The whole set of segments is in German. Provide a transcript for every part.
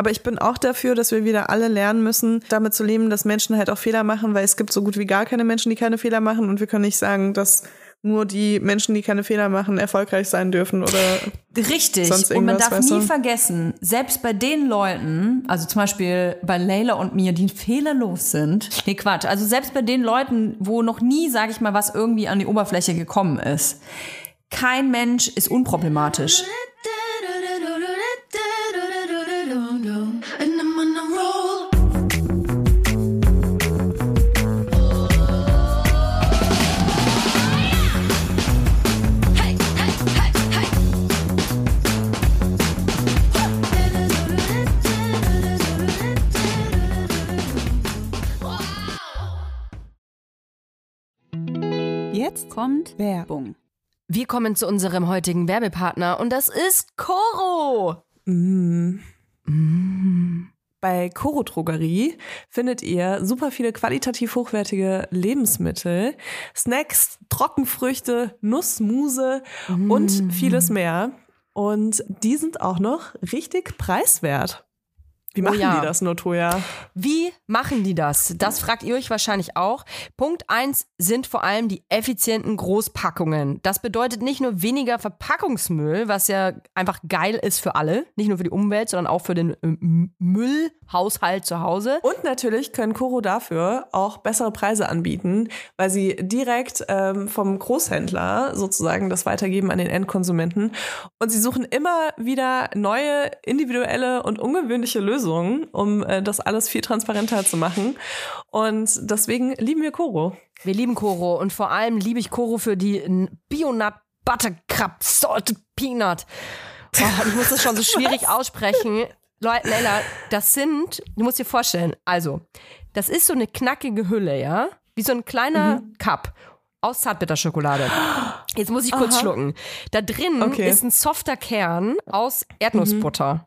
Aber ich bin auch dafür, dass wir wieder alle lernen müssen, damit zu leben, dass Menschen halt auch Fehler machen, weil es gibt so gut wie gar keine Menschen, die keine Fehler machen. Und wir können nicht sagen, dass nur die Menschen, die keine Fehler machen, erfolgreich sein dürfen oder richtig. Sonst irgendwas, und man darf nie vergessen, selbst bei den Leuten, also zum Beispiel bei Leila und mir, die fehlerlos sind. Nee, Quatsch. Also selbst bei den Leuten, wo noch nie, sag ich mal, was irgendwie an die Oberfläche gekommen ist. Kein Mensch ist unproblematisch. Jetzt kommt Werbung. Wir kommen zu unserem heutigen Werbepartner und das ist Koro. Bei Koro Drogerie findet ihr super viele qualitativ hochwertige Lebensmittel, Snacks, Trockenfrüchte, Nussmuse und vieles mehr. Und die sind auch noch richtig preiswert. Wie machen die das nur, Toja? Wie machen die das? Das fragt ihr euch wahrscheinlich auch. Punkt 1 sind vor allem die effizienten Großpackungen. Das bedeutet nicht nur weniger Verpackungsmüll, was ja einfach geil ist für alle. Nicht nur für die Umwelt, sondern auch für den Müllhaushalt zu Hause. Und natürlich können Koro dafür auch bessere Preise anbieten, weil sie direkt vom Großhändler sozusagen das weitergeben an den Endkonsumenten. Und sie suchen immer wieder neue, individuelle und ungewöhnliche Lösungen, um das alles viel transparenter zu machen. Und deswegen lieben wir Koro. Wir lieben Koro und vor allem liebe ich Koro für die Bio-Nut Buttercup Salted Peanut. Oh, ich muss das schon so schwierig aussprechen. Leute, Leila, das sind, du musst dir vorstellen, also, das ist so eine knackige Hülle, ja? Wie so ein kleiner Cup aus Zartbitterschokolade. Jetzt muss ich kurz schlucken. Da drin ist ein softer Kern aus Erdnussbutter.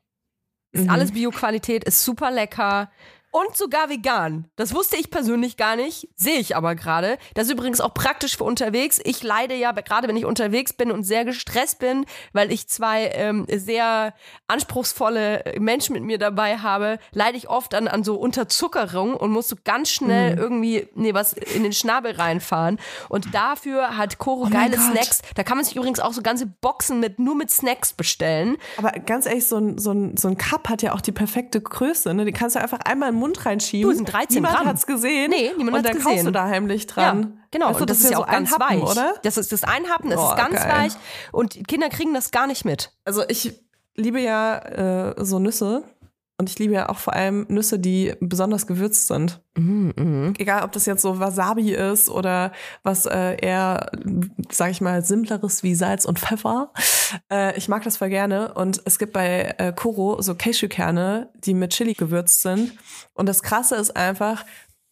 Ist alles Bio-Qualität, ist super lecker und sogar vegan. Das wusste ich persönlich gar nicht, sehe ich aber gerade. Das ist übrigens auch praktisch für unterwegs. Ich leide ja, gerade wenn ich unterwegs bin und sehr gestresst bin, weil ich zwei sehr anspruchsvolle Menschen mit mir dabei habe, leide ich oft an so Unterzuckerung und muss so ganz schnell irgendwie was in den Schnabel reinfahren. Und dafür hat Koro geile Snacks. Da kann man sich übrigens auch so ganze Boxen nur mit Snacks bestellen. Aber ganz ehrlich, so ein Cup hat ja auch die perfekte Größe. Ne? Den kannst du einfach einmal in den Mund reinschieben. Du, sind 13 niemand Gramm. Hat's gesehen. Nee, niemand hat's gesehen. Und dann kaufst du da heimlich dran. Ja. Genau, also, und das ist ja auch ganz Happen, weich. Oder? Das ist das Einhappen, das ist ganz weich. Und Kinder kriegen das gar nicht mit. Also ich liebe ja so Nüsse. Und ich liebe ja auch vor allem Nüsse, die besonders gewürzt sind. Egal, ob das jetzt so Wasabi ist oder was eher, sag ich mal, simpleres wie Salz und Pfeffer. Ich mag das voll gerne. Und es gibt bei Koro so Cashewkerne, die mit Chili gewürzt sind. Und das Krasse ist einfach,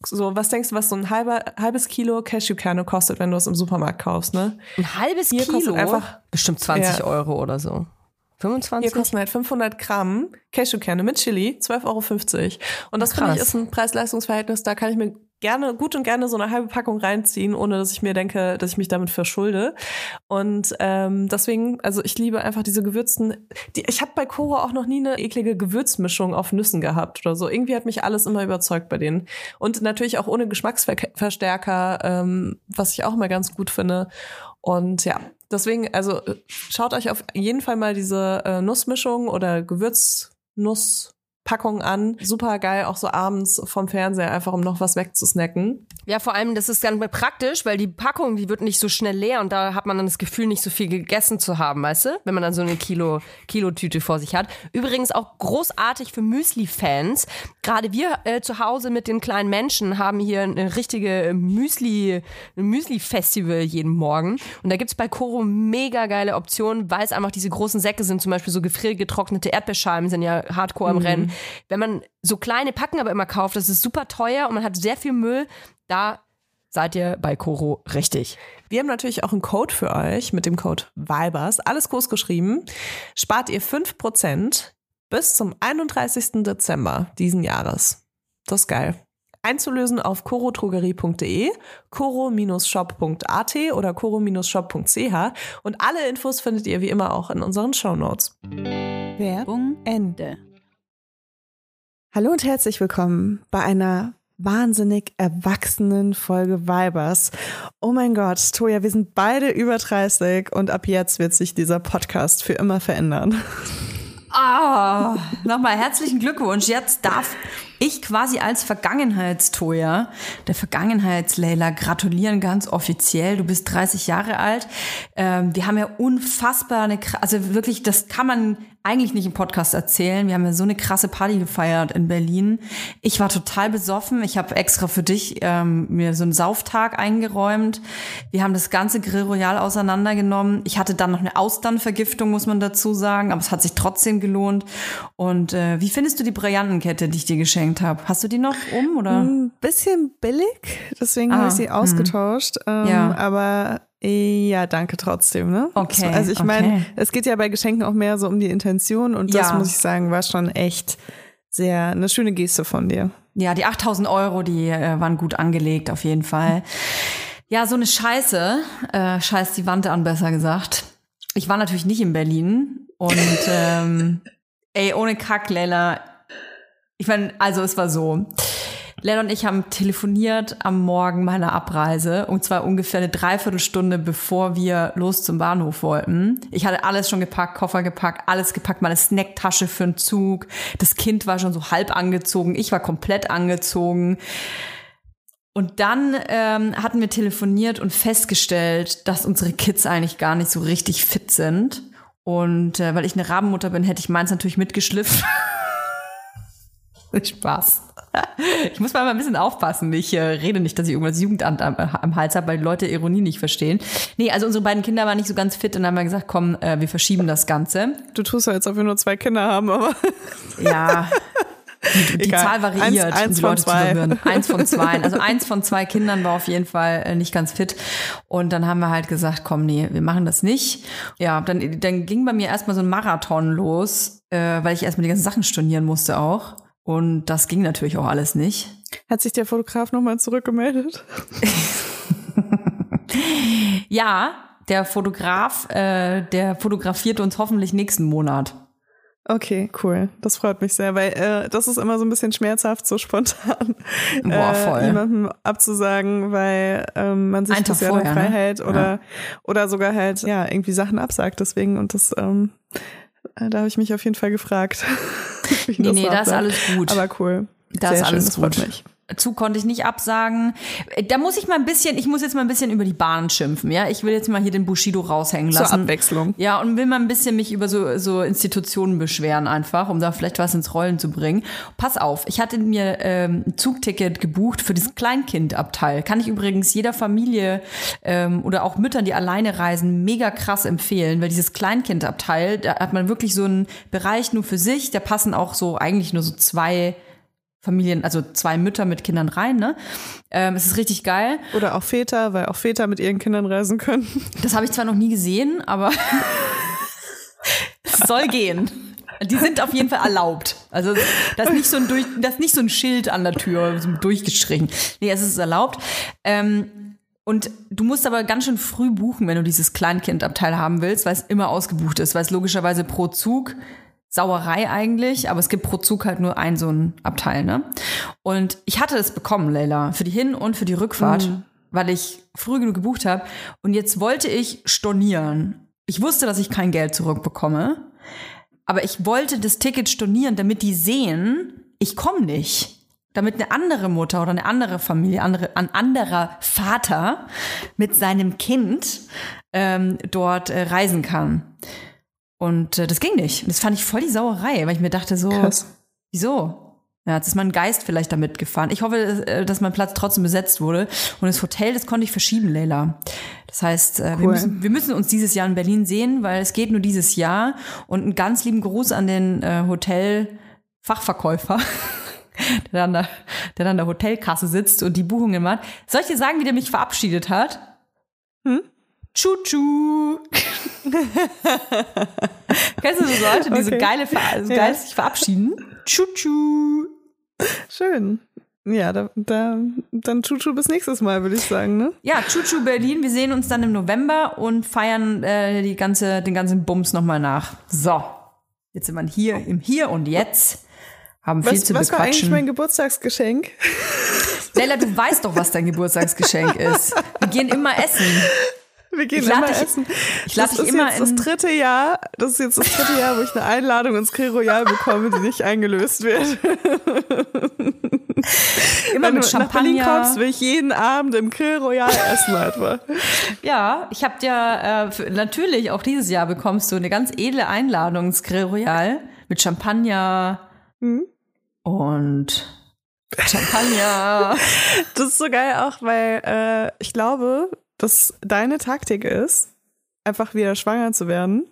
so, was denkst du, was so ein halbes Kilo Cashewkerne kostet, wenn du es im Supermarkt kaufst, ne? Ein halbes Kilo? Einfach, bestimmt 20 Euro oder so. 25? Hier kosten halt 500 Gramm Cashewkerne mit Chili, 12,50 Euro. Und das, finde ich, ist ein Preis-Leistungs-Verhältnis, da kann ich mir gut und gerne so eine halbe Packung reinziehen, ohne dass ich mir denke, dass ich mich damit verschulde. Und deswegen, also ich liebe einfach diese gewürzten, ich habe bei Koro auch noch nie eine eklige Gewürzmischung auf Nüssen gehabt oder so. Irgendwie hat mich alles immer überzeugt bei denen. Und natürlich auch ohne Geschmacksverstärker, was ich auch mal ganz gut finde. Und ja, deswegen, also schaut euch auf jeden Fall mal diese Nussmischung oder Gewürznusspackung an. Super geil, auch so abends vom Fernseher, einfach um noch was wegzusnacken. Ja, vor allem, das ist ganz praktisch, weil die Packung, die wird nicht so schnell leer und da hat man dann das Gefühl, nicht so viel gegessen zu haben, weißt du? Wenn man dann so eine Kilotüte vor sich hat. Übrigens auch großartig für Müsli-Fans. Gerade wir zu Hause mit den kleinen Menschen haben hier eine richtige Müsli-Festival jeden Morgen. Und da gibt's bei Koro mega geile Optionen, weil es einfach diese großen Säcke sind, zum Beispiel so gefriergetrocknete Erdbeerscheiben sind ja hardcore im Rennen. Wenn man so kleine Packen aber immer kauft, das ist super teuer und man hat sehr viel Müll. Da seid ihr bei Koro richtig. Wir haben natürlich auch einen Code für euch mit dem Code VIBERS. Alles groß geschrieben. Spart ihr 5% bis zum 31. Dezember diesen Jahres. Das ist geil. Einzulösen auf korodrogerie.de, koro-shop.at oder koro-shop.ch. Und alle Infos findet ihr wie immer auch in unseren Shownotes. Werbung Ende. Hallo und herzlich willkommen bei einer wahnsinnig erwachsenen Folge Weibers. Oh mein Gott, Toja, wir sind beide über 30 und ab jetzt wird sich dieser Podcast für immer verändern. Ah, oh, nochmal herzlichen Glückwunsch. Jetzt darf ich quasi als Vergangenheits-Toja, der Vergangenheits-Leila, gratulieren ganz offiziell. Du bist 30 Jahre alt. Wir haben ja unfassbar also wirklich, das kann man eigentlich nicht im Podcast erzählen. Wir haben ja so eine krasse Party gefeiert in Berlin. Ich war total besoffen. Ich habe extra für dich mir so einen Sauftag eingeräumt. Wir haben das ganze Grill Royal auseinandergenommen. Ich hatte dann noch eine Austernvergiftung, muss man dazu sagen. Aber es hat sich trotzdem gelohnt. Und wie findest du die Brillantenkette, die ich dir geschenkt habe? Hast du die noch um? Oder? Ein bisschen billig. Deswegen habe ich sie ausgetauscht. Ja. Aber... ja, danke trotzdem, ne? Okay. Also ich meine, es geht ja bei Geschenken auch mehr so um die Intention und das, muss ich sagen, war schon echt sehr eine schöne Geste von dir. Ja, die 8.000 Euro, die waren gut angelegt auf jeden Fall. Ja, so eine Scheiße, scheiß die Wand an, besser gesagt. Ich war natürlich nicht in Berlin und ey, ohne Kack, Leila. Ich meine, also es war so... Len und ich haben telefoniert am Morgen meiner Abreise und zwar ungefähr eine Dreiviertelstunde, bevor wir los zum Bahnhof wollten. Ich hatte alles schon gepackt, Koffer gepackt, alles gepackt, meine Snacktasche für den Zug. Das Kind war schon so halb angezogen, ich war komplett angezogen. Und dann hatten wir telefoniert und festgestellt, dass unsere Kids eigentlich gar nicht so richtig fit sind. Und weil ich eine Rabenmutter bin, hätte ich meins natürlich mitgeschliffen. Spaß. Ich muss mal ein bisschen aufpassen. Ich rede nicht, dass ich irgendwas Jugendamt am Hals habe, weil die Leute Ironie nicht verstehen. Nee, also unsere beiden Kinder waren nicht so ganz fit und haben wir gesagt, komm, wir verschieben das Ganze. Du tust ja jetzt, ob wir nur 2 Kinder haben, aber... Ja, die Zahl variiert. Eins von Leute 2. Eins von 2. Also 1 von 2 Kindern war auf jeden Fall nicht ganz fit. Und dann haben wir halt gesagt, komm, nee, wir machen das nicht. Ja, dann ging bei mir erstmal so ein Marathon los, weil ich erstmal die ganzen Sachen stornieren musste auch. Und das ging natürlich auch alles nicht. Hat sich der Fotograf nochmal zurückgemeldet? Ja, der Fotograf, der fotografiert uns hoffentlich nächsten Monat. Okay, cool. Das freut mich sehr, weil das ist immer so ein bisschen schmerzhaft, so spontan jemandem abzusagen, weil man sich das ja dann frei hält oder sogar halt ja irgendwie Sachen absagt deswegen und das... da habe ich mich auf jeden Fall gefragt. Nee, da ist alles gut. Aber cool. Da ist alles gut. Zug konnte ich nicht absagen. Da muss ich mal ein bisschen, über die Bahn schimpfen, ja. Ich will jetzt mal hier den Bushido raushängen lassen. Zur Abwechslung. Ja, und will mal ein bisschen mich über so Institutionen beschweren einfach, um da vielleicht was ins Rollen zu bringen. Pass auf, ich hatte mir ein Zugticket gebucht für das Kleinkindabteil. Kann ich übrigens jeder Familie oder auch Müttern, die alleine reisen, mega krass empfehlen, weil dieses Kleinkindabteil, da hat man wirklich so einen Bereich nur für sich, da passen auch so eigentlich nur so 2 Familien, also 2 Mütter mit Kindern rein, ne? Es ist richtig geil. Oder auch Väter, weil auch Väter mit ihren Kindern reisen können. Das habe ich zwar noch nie gesehen, aber es soll gehen. Die sind auf jeden Fall erlaubt. Also das ist nicht so ein Schild an der Tür, so durchgestrichen. Nee, es ist erlaubt. Und du musst aber ganz schön früh buchen, wenn du dieses Kleinkindabteil haben willst, weil es immer ausgebucht ist, weil es logischerweise pro Zug Sauerei eigentlich, aber es gibt pro Zug halt nur ein so ein Abteil, ne? Und ich hatte das bekommen, Leila, für die Hin- und für die Rückfahrt, weil ich früh genug gebucht habe. Und jetzt wollte ich stornieren. Ich wusste, dass ich kein Geld zurückbekomme, aber ich wollte das Ticket stornieren, damit die sehen, ich komme nicht. Damit eine andere Mutter oder eine andere Familie, ein anderer Vater mit seinem Kind dort reisen kann. Und das ging nicht. Das fand ich voll die Sauerei, weil ich mir dachte so, krass. Wieso? Ja, jetzt ist mein Geist vielleicht da mitgefahren. Ich hoffe, dass mein Platz trotzdem besetzt wurde. Und das Hotel, das konnte ich verschieben, Leila. Das heißt, cool. wir müssen uns dieses Jahr in Berlin sehen, weil es geht nur dieses Jahr. Und einen ganz lieben Gruß an den Hotelfachverkäufer, der an der Hotelkasse sitzt und die Buchungen macht. Soll ich dir sagen, wie der mich verabschiedet hat? Hm? Tschu-tschu. Kennst du so Leute, die so geil sich verabschieden? Tschu-tschu. Schön. Ja, dann Tschu-tschu bis nächstes Mal, würde ich sagen, ne? Ja, Tschu-tschu Berlin. Wir sehen uns dann im November und feiern den ganzen Bums nochmal nach. So, jetzt sind wir hier im Hier und Jetzt. Haben viel zu bequatschen. Was war eigentlich mein Geburtstagsgeschenk? Leila, du weißt doch, was dein Geburtstagsgeschenk ist. Wir gehen immer essen. Wir gehen immer essen. Das ist jetzt das dritte Jahr, wo ich eine Einladung ins Grill Royal bekomme, die nicht eingelöst wird. Immer mit Champagner. Nach Berlin kommst, will ich jeden Abend im Grill Royal essen etwa. Ja, ich habe ja natürlich auch dieses Jahr bekommst du eine ganz edle Einladung ins Grill Royal mit Champagner und Champagner. Das ist so geil auch, weil ich glaube, dass deine Taktik ist, einfach wieder schwanger zu werden,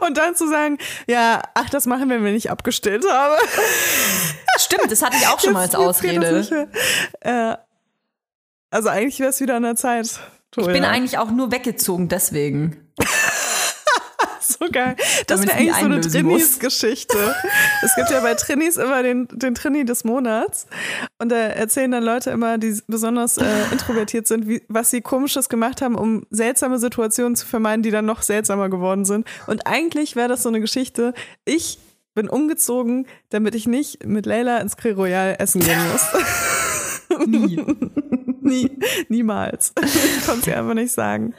und dann zu sagen, ja, ach, das machen wir, wenn ich abgestillt habe. Stimmt, das hatte ich auch schon mal als Ausrede. Also eigentlich wäre es wieder an der Zeit. Julia. Ich bin eigentlich auch nur weggezogen deswegen. So geil. Das wäre eigentlich so eine Trinnis-Geschichte. Es gibt ja bei Trinnis immer den Trini des Monats. Und da erzählen dann Leute immer, die besonders introvertiert sind, was sie Komisches gemacht haben, um seltsame Situationen zu vermeiden, die dann noch seltsamer geworden sind. Und eigentlich wäre das so eine Geschichte, ich bin umgezogen, damit ich nicht mit Leila ins Grill Royal essen gehen muss. Niemals. Ich konnte es ja einfach nicht sagen.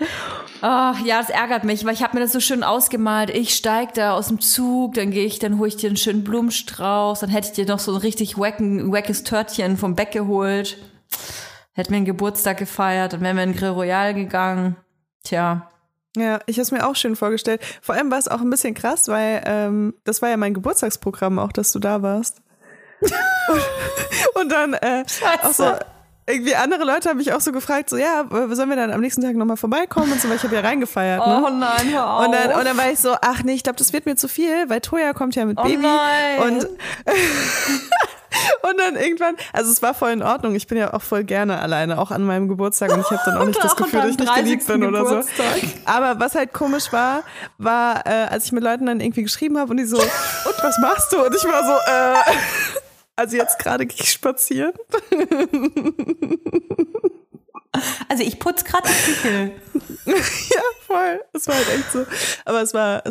Oh, ja, das ärgert mich, weil ich habe mir das so schön ausgemalt. Ich steige da aus dem Zug, dann hole ich dir einen schönen Blumenstrauß, dann hätte ich dir noch so ein richtig wackes Törtchen vom Bäck geholt. Hätten wir einen Geburtstag gefeiert, dann wären wir in den Grill Royal gegangen. Tja. Ja, ich habe es mir auch schön vorgestellt. Vor allem war es auch ein bisschen krass, weil das war ja mein Geburtstagsprogramm auch, dass du da warst. Und dann auch so... Irgendwie andere Leute haben mich auch so gefragt, so, ja, sollen wir dann am nächsten Tag nochmal vorbeikommen und so, weil ich habe ja reingefeiert. Ne? Oh nein, hör auf. Und dann war ich so, ach nee, ich glaube, das wird mir zu viel, weil Toya kommt ja mit Baby. Nein. Und dann irgendwann, also es war voll in Ordnung, ich bin ja auch voll gerne alleine, auch an meinem Geburtstag, und ich habe dann auch nicht das Gefühl, dass ich nicht geliebt bin oder so. Aber was halt komisch war, als ich mit Leuten dann irgendwie geschrieben habe und die so, und was machst du? Und ich war so, also jetzt gerade gehe ich spazieren. Also ich putze gerade die Küche. Ja, voll. Es war halt echt so. Aber es war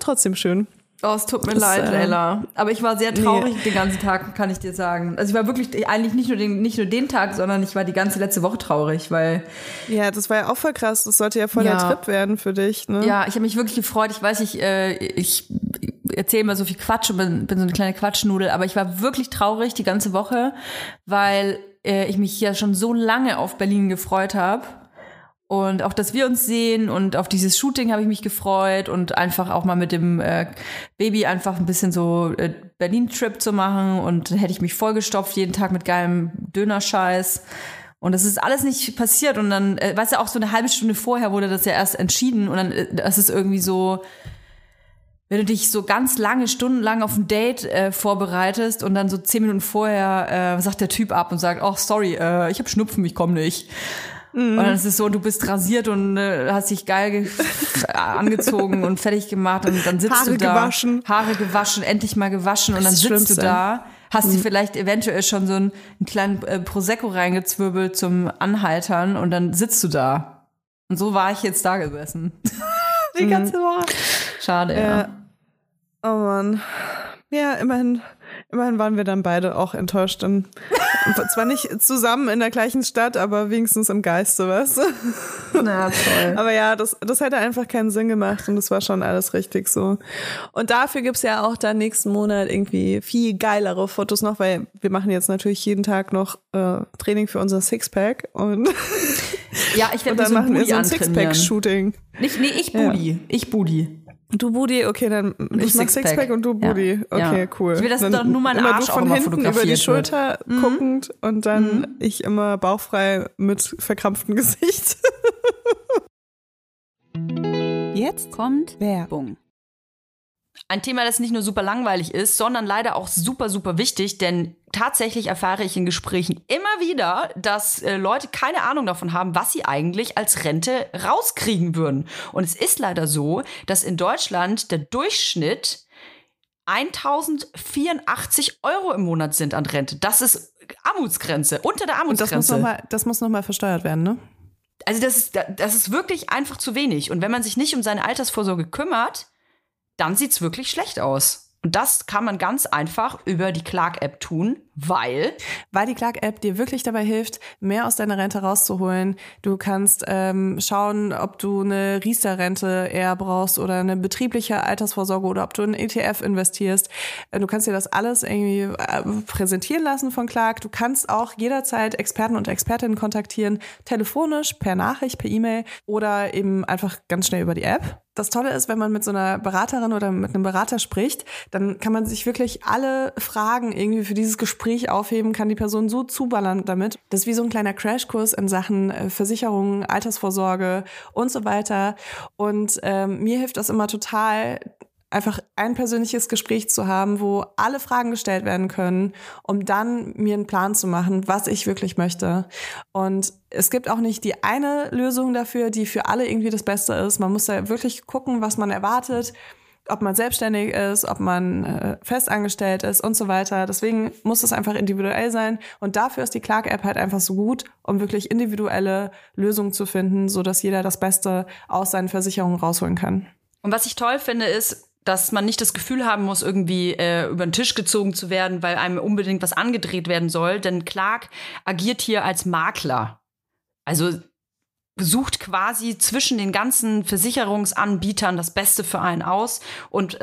trotzdem schön. Oh, es tut mir leid, Leila. Aber ich war sehr traurig den ganzen Tag, kann ich dir sagen. Also ich war wirklich eigentlich nicht nur den Tag, sondern ich war die ganze letzte Woche traurig, weil... Ja, das war ja auch voll krass. Das sollte ja voll der Trip werden für dich, ne? Ja, ich habe mich wirklich gefreut. Ich weiß, ich erzähle immer so viel Quatsch und bin so eine kleine Quatschnudel, aber ich war wirklich traurig die ganze Woche, weil ich mich ja schon so lange auf Berlin gefreut habe. Und auch, dass wir uns sehen, und auf dieses Shooting habe ich mich gefreut, und einfach auch mal mit dem Baby einfach ein bisschen so Berlin-Trip zu machen, und hätte ich mich vollgestopft jeden Tag mit geilem Dönerscheiß. Und das ist alles nicht passiert, und dann, weißt du, auch so eine halbe Stunde vorher wurde das ja erst entschieden, und dann das ist irgendwie so, wenn du dich so ganz lange, stundenlang auf ein Date vorbereitest, und dann so 10 Minuten vorher sagt der Typ ab und sagt, oh, sorry, ich habe Schnupfen, ich komme nicht. Und dann ist es so, du bist rasiert und hast dich geil angezogen und fertig gemacht, und dann sitzt du da. Haare gewaschen, endlich mal gewaschen, und dann sitzt du da, hast dir vielleicht eventuell schon so einen kleinen Prosecco reingezwirbelt zum Anhaltern, und dann sitzt du da. Und so war ich jetzt da gesessen. Die ganze Woche. Schade, ja. Oh Mann. Ja, immerhin waren wir dann beide auch enttäuscht. Und zwar nicht zusammen in der gleichen Stadt, aber wenigstens im Geiste, weißt du? Na, toll. Aber ja, das hätte einfach keinen Sinn gemacht, und das war schon alles richtig so. Und dafür gibt's ja auch dann nächsten Monat irgendwie viel geilere Fotos noch, weil wir machen jetzt natürlich jeden Tag noch Training für unser Sixpack. Und ja, ich werde machen wir so ein Sixpack-Shooting. Ich Booty. Du Booty, okay, dann ich mach Sixpack und du Booty. Ja. Okay, cool. Ich will das doch nur mein Arsch auch immer fotografiert über die Schulter guckend und dann ich immer bauchfrei mit verkrampftem Gesicht. Jetzt kommt Werbung. Ein Thema, das nicht nur super langweilig ist, sondern leider auch super, super wichtig, denn tatsächlich erfahre ich in Gesprächen immer wieder, dass Leute keine Ahnung davon haben, was sie eigentlich als Rente rauskriegen würden. Und es ist leider so, dass in Deutschland der Durchschnitt 1084 Euro im Monat sind an Rente. Das ist Armutsgrenze, unter der Armutsgrenze. Und das muss nochmal versteuert werden, ne? Also das ist wirklich einfach zu wenig. Und wenn man sich nicht um seine Altersvorsorge kümmert, dann sieht's wirklich schlecht aus. Und das kann man ganz einfach über die Clark-App tun, weil die Clark-App dir wirklich dabei hilft, mehr aus deiner Rente rauszuholen. Du kannst schauen, ob du eine Riester-Rente eher brauchst oder eine betriebliche Altersvorsorge oder ob du in einen ETF investierst. Du kannst dir das alles irgendwie präsentieren lassen von Clark. Du kannst auch jederzeit Experten und Expertinnen kontaktieren, telefonisch, per Nachricht, per E-Mail oder eben einfach ganz schnell über die App. Das Tolle ist, wenn man mit so einer Beraterin oder mit einem Berater spricht, dann kann man sich wirklich alle Fragen irgendwie für dieses Gespräch aufheben, kann die Person so zuballern damit. Das ist wie so ein kleiner Crashkurs in Sachen Versicherungen, Altersvorsorge und so weiter. Und mir hilft das immer total, einfach ein persönliches Gespräch zu haben, wo alle Fragen gestellt werden können, um dann mir einen Plan zu machen, was ich wirklich möchte. Und es gibt auch nicht die eine Lösung dafür, die für alle irgendwie das Beste ist. Man muss da wirklich gucken, was man erwartet, ob man selbstständig ist, ob man festangestellt ist und so weiter. Deswegen muss es einfach individuell sein. Und dafür ist die Clark-App halt einfach so gut, um wirklich individuelle Lösungen zu finden, sodass jeder das Beste aus seinen Versicherungen rausholen kann. Und was ich toll finde, ist, dass man nicht das Gefühl haben muss, irgendwie über den Tisch gezogen zu werden, weil einem unbedingt was angedreht werden soll. Denn Clark agiert hier als Makler. Also sucht quasi zwischen den ganzen Versicherungsanbietern das Beste für einen aus und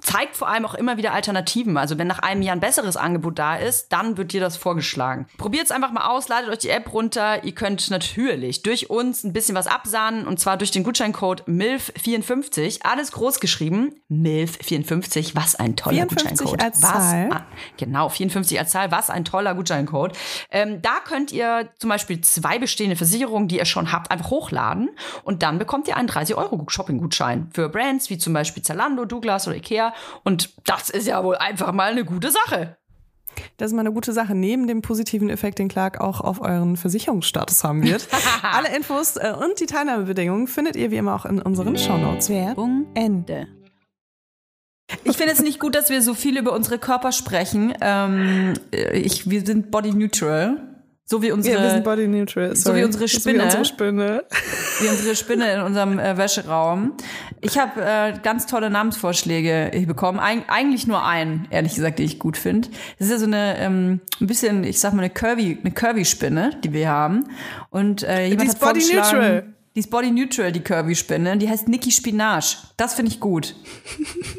zeigt vor allem auch immer wieder Alternativen. Also wenn nach einem Jahr ein besseres Angebot da ist, dann wird dir das vorgeschlagen. Probiert es einfach mal aus, ladet euch die App runter. Ihr könnt natürlich durch uns ein bisschen was absahnen und zwar durch den Gutscheincode MILF54. Alles groß geschrieben. MILF54, was ein toller 54 Gutscheincode. Als Zahl. Genau, 54 als Zahl, was ein toller Gutscheincode. Da könnt ihr zum Beispiel 2 bestehende Versicherungen, die ihr schon habt, einfach hochladen und dann bekommt ihr einen 30 € Shopping-Gutschein für Brands wie zum Beispiel Zalando, Douglas oder Ikea. Und das ist ja wohl einfach mal eine gute Sache. Das ist mal eine gute Sache, neben dem positiven Effekt, den Clark auch auf euren Versicherungsstatus haben wird. Alle Infos und die Teilnahmebedingungen findet ihr wie immer auch in unseren Shownotes. Werbung Ende. Ich finde es nicht gut, dass wir so viel über unsere Körper sprechen. Wir sind body neutral. So wie unsere, wir sind body neutral, sorry. So wie unsere Spinne. Wie unsere Spinne in unserem Wäscheraum. Ich habe ganz tolle Namensvorschläge bekommen. Eigentlich nur einen, ehrlich gesagt, den ich gut finde. Das ist ja so eine, ein bisschen, ich sag mal, eine curvy Spinne, die wir haben. Und jemand die ist hat body neutral. Die ist body neutral, die curvy Spinne. Die heißt Niki Spinach. Das finde ich gut.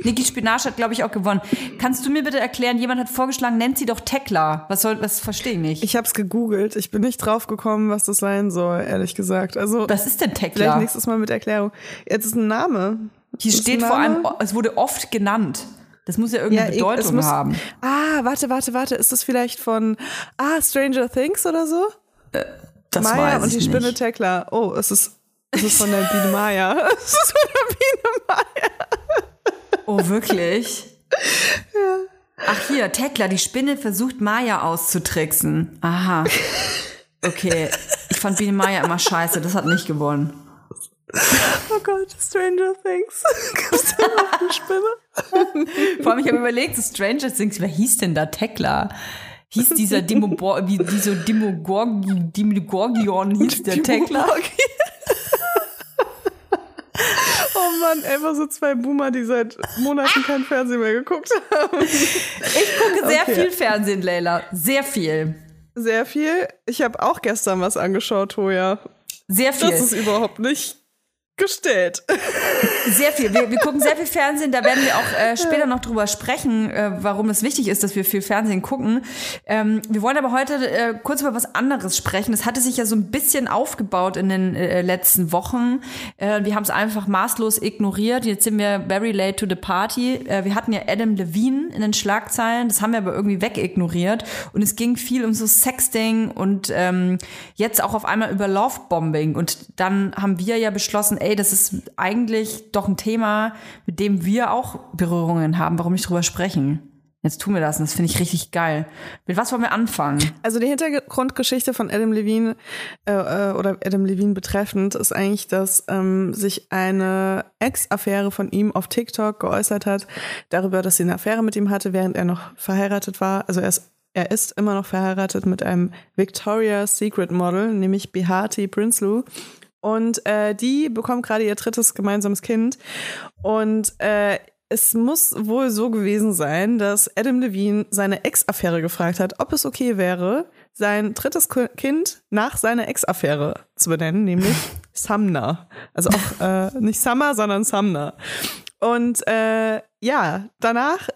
Niki Spinach hat, glaube ich, auch gewonnen. Kannst du mir bitte erklären, jemand hat vorgeschlagen, nennt sie doch Teukler. Was verstehe ich nicht. Ich habe es gegoogelt. Ich bin nicht drauf gekommen, was das sein soll, ehrlich gesagt. Also, was ist denn Teukler? Vielleicht nächstes Mal mit Erklärung. Jetzt ist ein Name. Hier ist steht vor allem, es wurde oft genannt. Das muss ja irgendeine Bedeutung haben. Warte. Ist das vielleicht von Stranger Things oder so? Das Maya weiß ich und die nicht. Spinne Teukler. Oh, es ist von der Biene Maya. Es ist von der Biene Maya. Oh, wirklich? Ja. Ach hier, Teukler, die Spinne versucht Maya auszutricksen. Aha. Okay, ich fand Biene Maya immer scheiße, das hat nicht gewonnen. Oh Gott, Stranger Things. Gibt's da noch eine Spinne? Vor allem, ich habe überlegt, so Stranger Things, wer hieß denn da Teukler? Hieß dieser Demogorgion, hieß der Teukler? Oh Mann, einfach so 2 Boomer, die seit Monaten kein Fernsehen mehr geguckt haben. Ich gucke sehr viel Fernsehen, Leila. Sehr viel. Sehr viel? Ich habe auch gestern was angeschaut, Toja. Sehr viel. Das ist überhaupt nicht gestellt. Sehr viel. Wir gucken sehr viel Fernsehen. Da werden wir auch später noch drüber sprechen, warum es wichtig ist, dass wir viel Fernsehen gucken. Wir wollen aber heute kurz über was anderes sprechen. Das hatte sich ja so ein bisschen aufgebaut in den letzten Wochen. Wir haben es einfach maßlos ignoriert. Jetzt sind wir very late to the party. Wir hatten ja Adam Levine in den Schlagzeilen. Das haben wir aber irgendwie wegignoriert. Und es ging viel um so Sexting und jetzt auch auf einmal über Lovebombing. Und dann haben wir ja beschlossen, das ist eigentlich doch ein Thema, mit dem wir auch Berührungen haben. Warum nicht drüber sprechen? Jetzt tun wir das und das finde ich richtig geil. Mit was wollen wir anfangen? Also die Hintergrundgeschichte von Adam Levine oder Adam Levine betreffend ist eigentlich, dass sich eine Ex-Affäre von ihm auf TikTok geäußert hat, darüber, dass sie eine Affäre mit ihm hatte, während er noch verheiratet war. Also er ist immer noch verheiratet mit einem Victoria's Secret Model, nämlich Behati Prinsloo. Und die bekommen gerade ihr 3. gemeinsames Kind. Und Es muss wohl so gewesen sein, dass Adam Levine seine Ex-Affäre gefragt hat, ob es okay wäre, sein drittes Kind nach seiner Ex-Affäre zu benennen, nämlich Sumner. Also auch nicht Summer, sondern Sumner. Und danach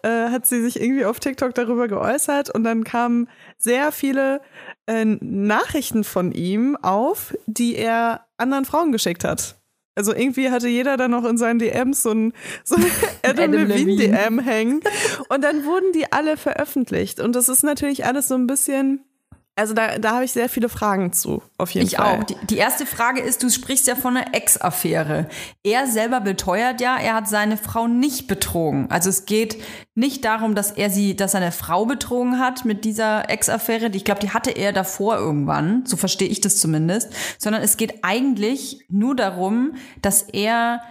hat sie sich irgendwie auf TikTok darüber geäußert und dann kamen sehr viele Nachrichten von ihm auf, die er anderen Frauen geschickt hat. Also irgendwie hatte jeder dann noch in seinen DMs so ein Adam Levine DM hängen. Und dann wurden die alle veröffentlicht. Und das ist natürlich alles so ein bisschen, also da habe ich sehr viele Fragen zu, auf jeden Fall. Ich auch. Die erste Frage ist, du sprichst ja von einer Ex-Affäre. Er selber beteuert ja, er hat seine Frau nicht betrogen. Also es geht nicht darum, dass seine Frau betrogen hat mit dieser Ex-Affäre. Ich glaube, die hatte er davor irgendwann, so verstehe ich das zumindest. Sondern es geht eigentlich nur darum, dass er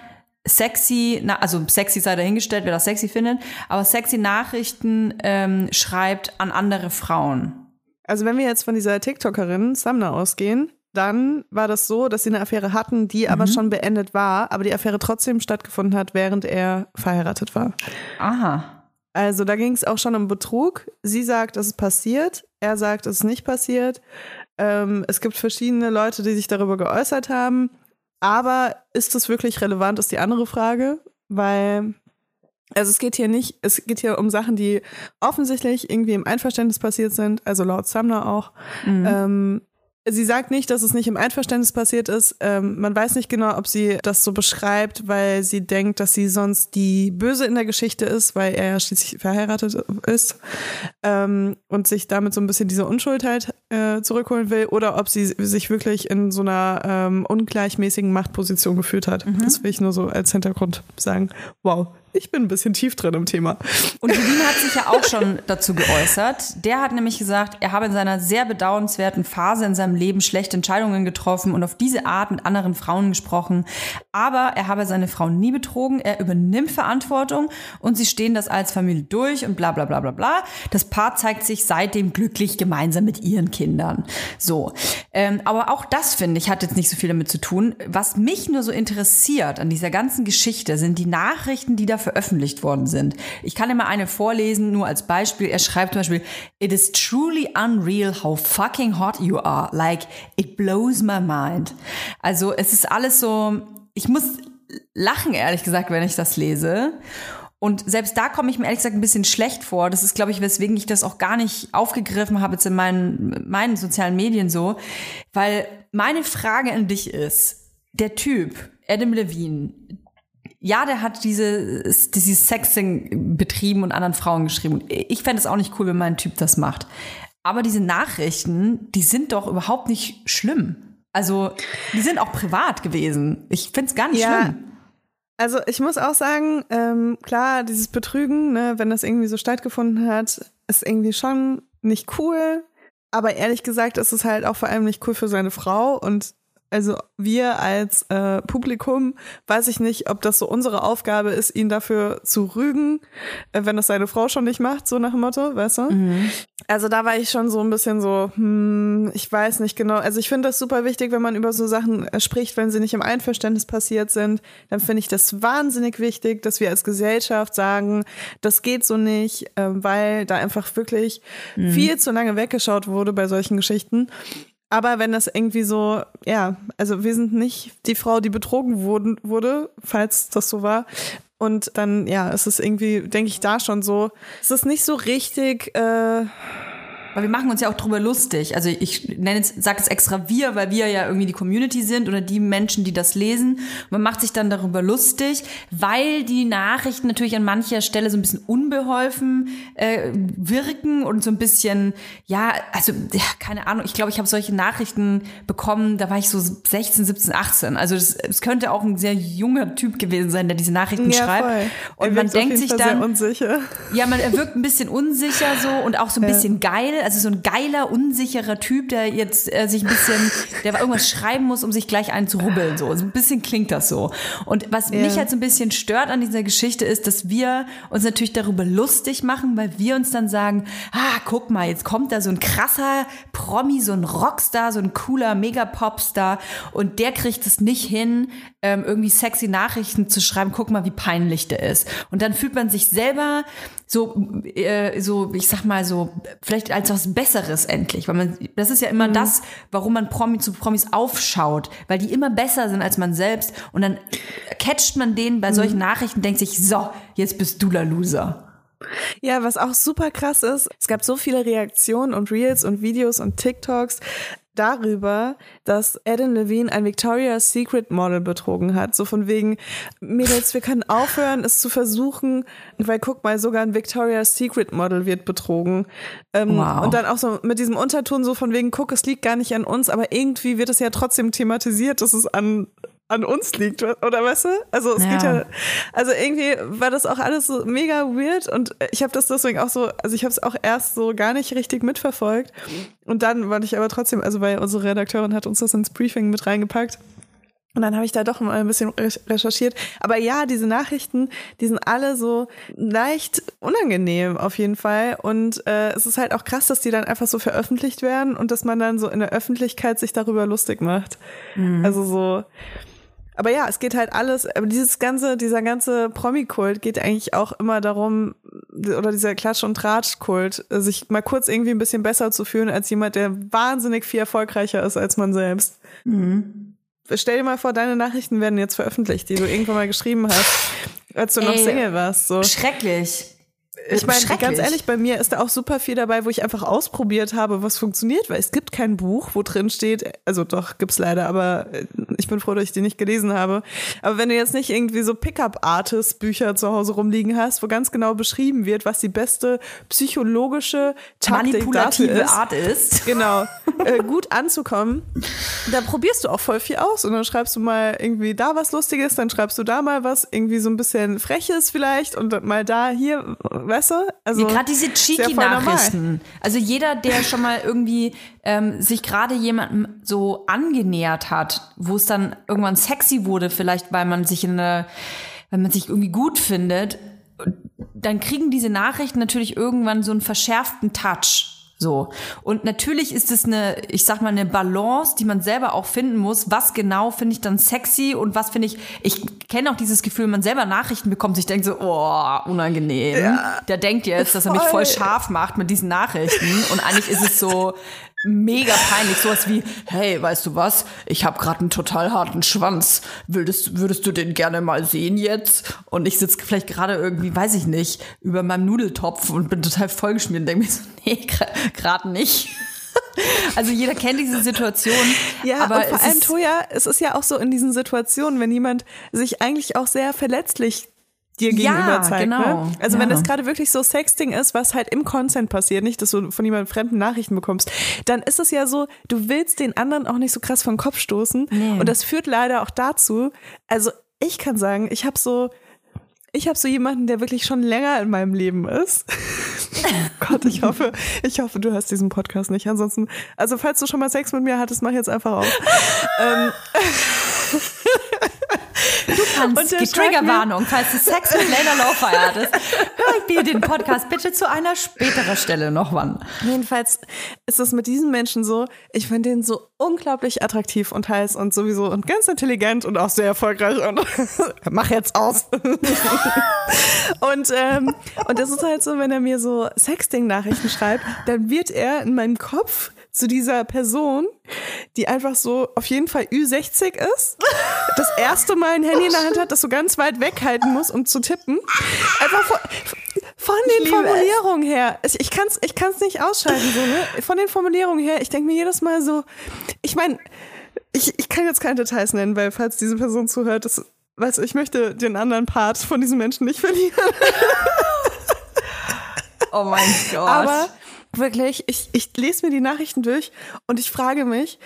sexy sei dahingestellt, wer das sexy findet, aber sexy Nachrichten schreibt an andere Frauen. Also wenn wir jetzt von dieser TikTokerin Sumner ausgehen, dann war das so, dass sie eine Affäre hatten, die aber schon beendet war, aber die Affäre trotzdem stattgefunden hat, während er verheiratet war. Aha. Also da ging es auch schon um Betrug. Sie sagt, es ist passiert. Er sagt, es ist nicht passiert. Es gibt verschiedene Leute, die sich darüber geäußert haben. Aber ist das wirklich relevant, ist die andere Frage, weil... Also es geht hier um Sachen, die offensichtlich irgendwie im Einverständnis passiert sind, also laut Sumner auch. Mhm. Sie sagt nicht, dass es nicht im Einverständnis passiert ist. Man weiß nicht genau, ob sie das so beschreibt, weil sie denkt, dass sie sonst die Böse in der Geschichte ist, weil er ja schließlich verheiratet ist und sich damit so ein bisschen diese Unschuld halt zurückholen will, oder ob sie sich wirklich in so einer ungleichmäßigen Machtposition gefühlt hat. Mhm. Das will ich nur so als Hintergrund sagen. Wow. Ich bin ein bisschen tief drin im Thema. Und Levine hat sich ja auch schon dazu geäußert. Der hat nämlich gesagt, er habe in seiner sehr bedauernswerten Phase in seinem Leben schlechte Entscheidungen getroffen und auf diese Art mit anderen Frauen gesprochen. Aber er habe seine Frau nie betrogen, er übernimmt Verantwortung und sie stehen das als Familie durch und bla bla bla bla bla. Das Paar zeigt sich seitdem glücklich gemeinsam mit ihren Kindern. So. Aber auch das, finde ich, hat jetzt nicht so viel damit zu tun. Was mich nur so interessiert an dieser ganzen Geschichte sind die Nachrichten, die da veröffentlicht worden sind. Ich kann immer eine vorlesen, nur als Beispiel. Er schreibt zum Beispiel, "It is truly unreal how fucking hot you are. Like, it blows my mind." Also es ist alles so, ich muss lachen, ehrlich gesagt, wenn ich das lese. Und selbst da komme ich mir ehrlich gesagt ein bisschen schlecht vor. Das ist, glaube ich, weswegen ich das auch gar nicht aufgegriffen habe jetzt in meinen sozialen Medien so. Weil meine Frage an dich ist, der Typ, Adam Levine, ja, der hat dieses Sexting betrieben und anderen Frauen geschrieben. Ich fände es auch nicht cool, wenn mein Typ das macht. Aber diese Nachrichten, die sind doch überhaupt nicht schlimm. Also, die sind auch privat gewesen. Ich find's gar nicht schlimm. Also, ich muss auch sagen, klar, dieses Betrügen, ne, wenn das irgendwie so stattgefunden hat, ist irgendwie schon nicht cool. Aber ehrlich gesagt, ist es halt auch vor allem nicht cool für seine Frau. Und also wir als Publikum, weiß ich nicht, ob das so unsere Aufgabe ist, ihn dafür zu rügen, wenn das seine Frau schon nicht macht, so nach dem Motto, weißt du? Mhm. Also da war ich schon so ein bisschen so, ich weiß nicht genau. Also ich finde das super wichtig, wenn man über so Sachen spricht, wenn sie nicht im Einverständnis passiert sind. Dann finde ich das wahnsinnig wichtig, dass wir als Gesellschaft sagen, das geht so nicht, weil da einfach wirklich viel zu lange weggeschaut wurde bei solchen Geschichten. Aber wenn das irgendwie so, ja, also wir sind nicht die Frau, die betrogen wurde, falls das so war. Und dann, ja, es ist irgendwie, denke ich, da schon so, es ist nicht so richtig... Weil wir machen uns ja auch drüber lustig. Also ich sage jetzt extra wir, weil wir ja irgendwie die Community sind oder die Menschen, die das lesen. Man macht sich dann darüber lustig, weil die Nachrichten natürlich an mancher Stelle so ein bisschen unbeholfen wirken und so ein bisschen, keine Ahnung. Ich glaube, ich habe solche Nachrichten bekommen, da war ich so 16, 17, 18. Also es könnte auch ein sehr junger Typ gewesen sein, der diese Nachrichten schreibt. Voll. Und man denkt sich dann, sehr unsicher. Ja, man wirkt ein bisschen unsicher so und auch so ein bisschen geil. also so ein geiler, unsicherer Typ, der jetzt sich ein bisschen, der irgendwas schreiben muss, um sich gleich einen zu rubbeln. So ein bisschen klingt das so. Und was mich halt so ein bisschen stört an dieser Geschichte ist, dass wir uns natürlich darüber lustig machen, weil wir uns dann sagen, ah, guck mal, jetzt kommt da so ein krasser Promi, so ein Rockstar, so ein cooler Mega-Popstar und der kriegt es nicht hin, irgendwie sexy Nachrichten zu schreiben, guck mal, wie peinlich der ist. Und dann fühlt man sich selber so, ich sag mal so, vielleicht als was Besseres endlich, weil man, das ist ja immer das, warum man zu Promis aufschaut, weil die immer besser sind als man selbst und dann catcht man denen bei solchen Nachrichten, denkt sich, so, jetzt bist du der Loser. Ja, was auch super krass ist, es gab so viele Reaktionen und Reels und Videos und TikToks darüber, dass Adam Levine ein Victoria's Secret Model betrogen hat. So von wegen, Mädels, wir können aufhören, es zu versuchen, weil guck mal, sogar ein Victoria's Secret Model wird betrogen. Wow. Und dann auch so mit diesem Unterton so von wegen, guck, es liegt gar nicht an uns, aber irgendwie wird es ja trotzdem thematisiert, dass es an uns liegt, oder weißt du? Also es geht ja, also irgendwie war das auch alles so mega weird und ich habe das deswegen auch so, also ich habe es auch erst so gar nicht richtig mitverfolgt und dann war ich aber trotzdem, also weil unsere Redakteurin hat uns das ins Briefing mit reingepackt und dann habe ich da doch mal ein bisschen recherchiert, aber ja, diese Nachrichten, die sind alle so leicht unangenehm auf jeden Fall und es ist halt auch krass, dass die dann einfach so veröffentlicht werden und dass man dann so in der Öffentlichkeit sich darüber lustig macht. Mhm. Also so. Aber ja, es geht halt alles, aber dieser ganze Promi-Kult geht eigentlich auch immer darum, oder dieser Klatsch- und Tratsch-Kult, sich mal kurz irgendwie ein bisschen besser zu fühlen als jemand, der wahnsinnig viel erfolgreicher ist als man selbst. Mhm. Stell dir mal vor, deine Nachrichten werden jetzt veröffentlicht, die du irgendwann mal geschrieben hast, als du noch Single warst. So. Schrecklich. Ich meine, ganz ehrlich, bei mir ist da auch super viel dabei, wo ich einfach ausprobiert habe, was funktioniert, weil es gibt kein Buch, wo drin steht, also doch, gibt's leider, aber ich bin froh, dass ich die nicht gelesen habe. Aber wenn du jetzt nicht irgendwie so Pickup-Artist-Bücher zu Hause rumliegen hast, wo ganz genau beschrieben wird, was die beste psychologische Taktik manipulative Art ist, genau, gut anzukommen, da probierst du auch voll viel aus und dann schreibst du mal irgendwie da was Lustiges, dann schreibst du da mal was irgendwie so ein bisschen Freches vielleicht und mal da hier, weißt du? Also, gerade diese Cheeky-Nachrichten. Also jeder, der schon mal irgendwie sich gerade jemandem so angenähert hat, wo es dann irgendwann sexy wurde, vielleicht weil man sich irgendwie gut findet, dann kriegen diese Nachrichten natürlich irgendwann so einen verschärften Touch. So. Und natürlich ist es eine Balance, die man selber auch finden muss. Was genau finde ich dann sexy und was finde ich kenne auch dieses Gefühl, wenn man selber Nachrichten bekommt, ich denke so, oh, unangenehm. Ja, der denkt jetzt, dass er mich voll scharf macht mit diesen Nachrichten und eigentlich ist es so mega peinlich, sowas wie, hey, weißt du was, ich habe gerade einen total harten Schwanz, würdest du den gerne mal sehen jetzt? Und ich sitze vielleicht gerade irgendwie, weiß ich nicht, über meinem Nudeltopf und bin total vollgeschmiert und denke mir so, nee, gerade nicht. Also jeder kennt diese Situation. Ja, aber und vor allem, Toja, es ist ja auch so in diesen Situationen, wenn jemand sich eigentlich auch sehr verletzlich dir gegenüber zeigt. Genau. Ne? Also wenn das gerade wirklich so Sexting ist, was halt im Consent passiert, nicht, dass du von jemandem fremden Nachrichten bekommst, dann ist es ja so, du willst den anderen auch nicht so krass vom Kopf stoßen. Nee. Und das führt leider auch dazu, also ich kann sagen, ich habe so jemanden, der wirklich schon länger in meinem Leben ist. Oh Gott, ich hoffe, du hörst diesen Podcast nicht. Ansonsten, also falls du schon mal Sex mit mir hattest, mach jetzt einfach auf. Du kannst die Triggerwarnung, falls du Sex mit Lena Lowfire hattest, hör dir den Podcast bitte zu einer späteren Stelle noch wann. Jedenfalls ist es mit diesem Menschen so, ich finde den so unglaublich attraktiv und heiß und sowieso und ganz intelligent und auch sehr erfolgreich und mach jetzt aus. Und das ist halt so, wenn er mir so Sexting-Nachrichten schreibt, dann wird er in meinem Kopf zu dieser Person, die einfach so auf jeden Fall Ü60 ist, das erste Mal ein Handy in der Hand hat, das du ganz weit weghalten musst, um zu tippen. Einfach von den Formulierungen her, ich kann's nicht ausschalten, so, ne? Von den Formulierungen her, ich denke mir jedes Mal so, ich meine, ich kann jetzt keine Details nennen, weil falls diese Person zuhört, das, weißt du, ich möchte den anderen Part von diesem Menschen nicht verlieren. Oh mein Gott. Aber wirklich, ich lese mir die Nachrichten durch und ich frage mich,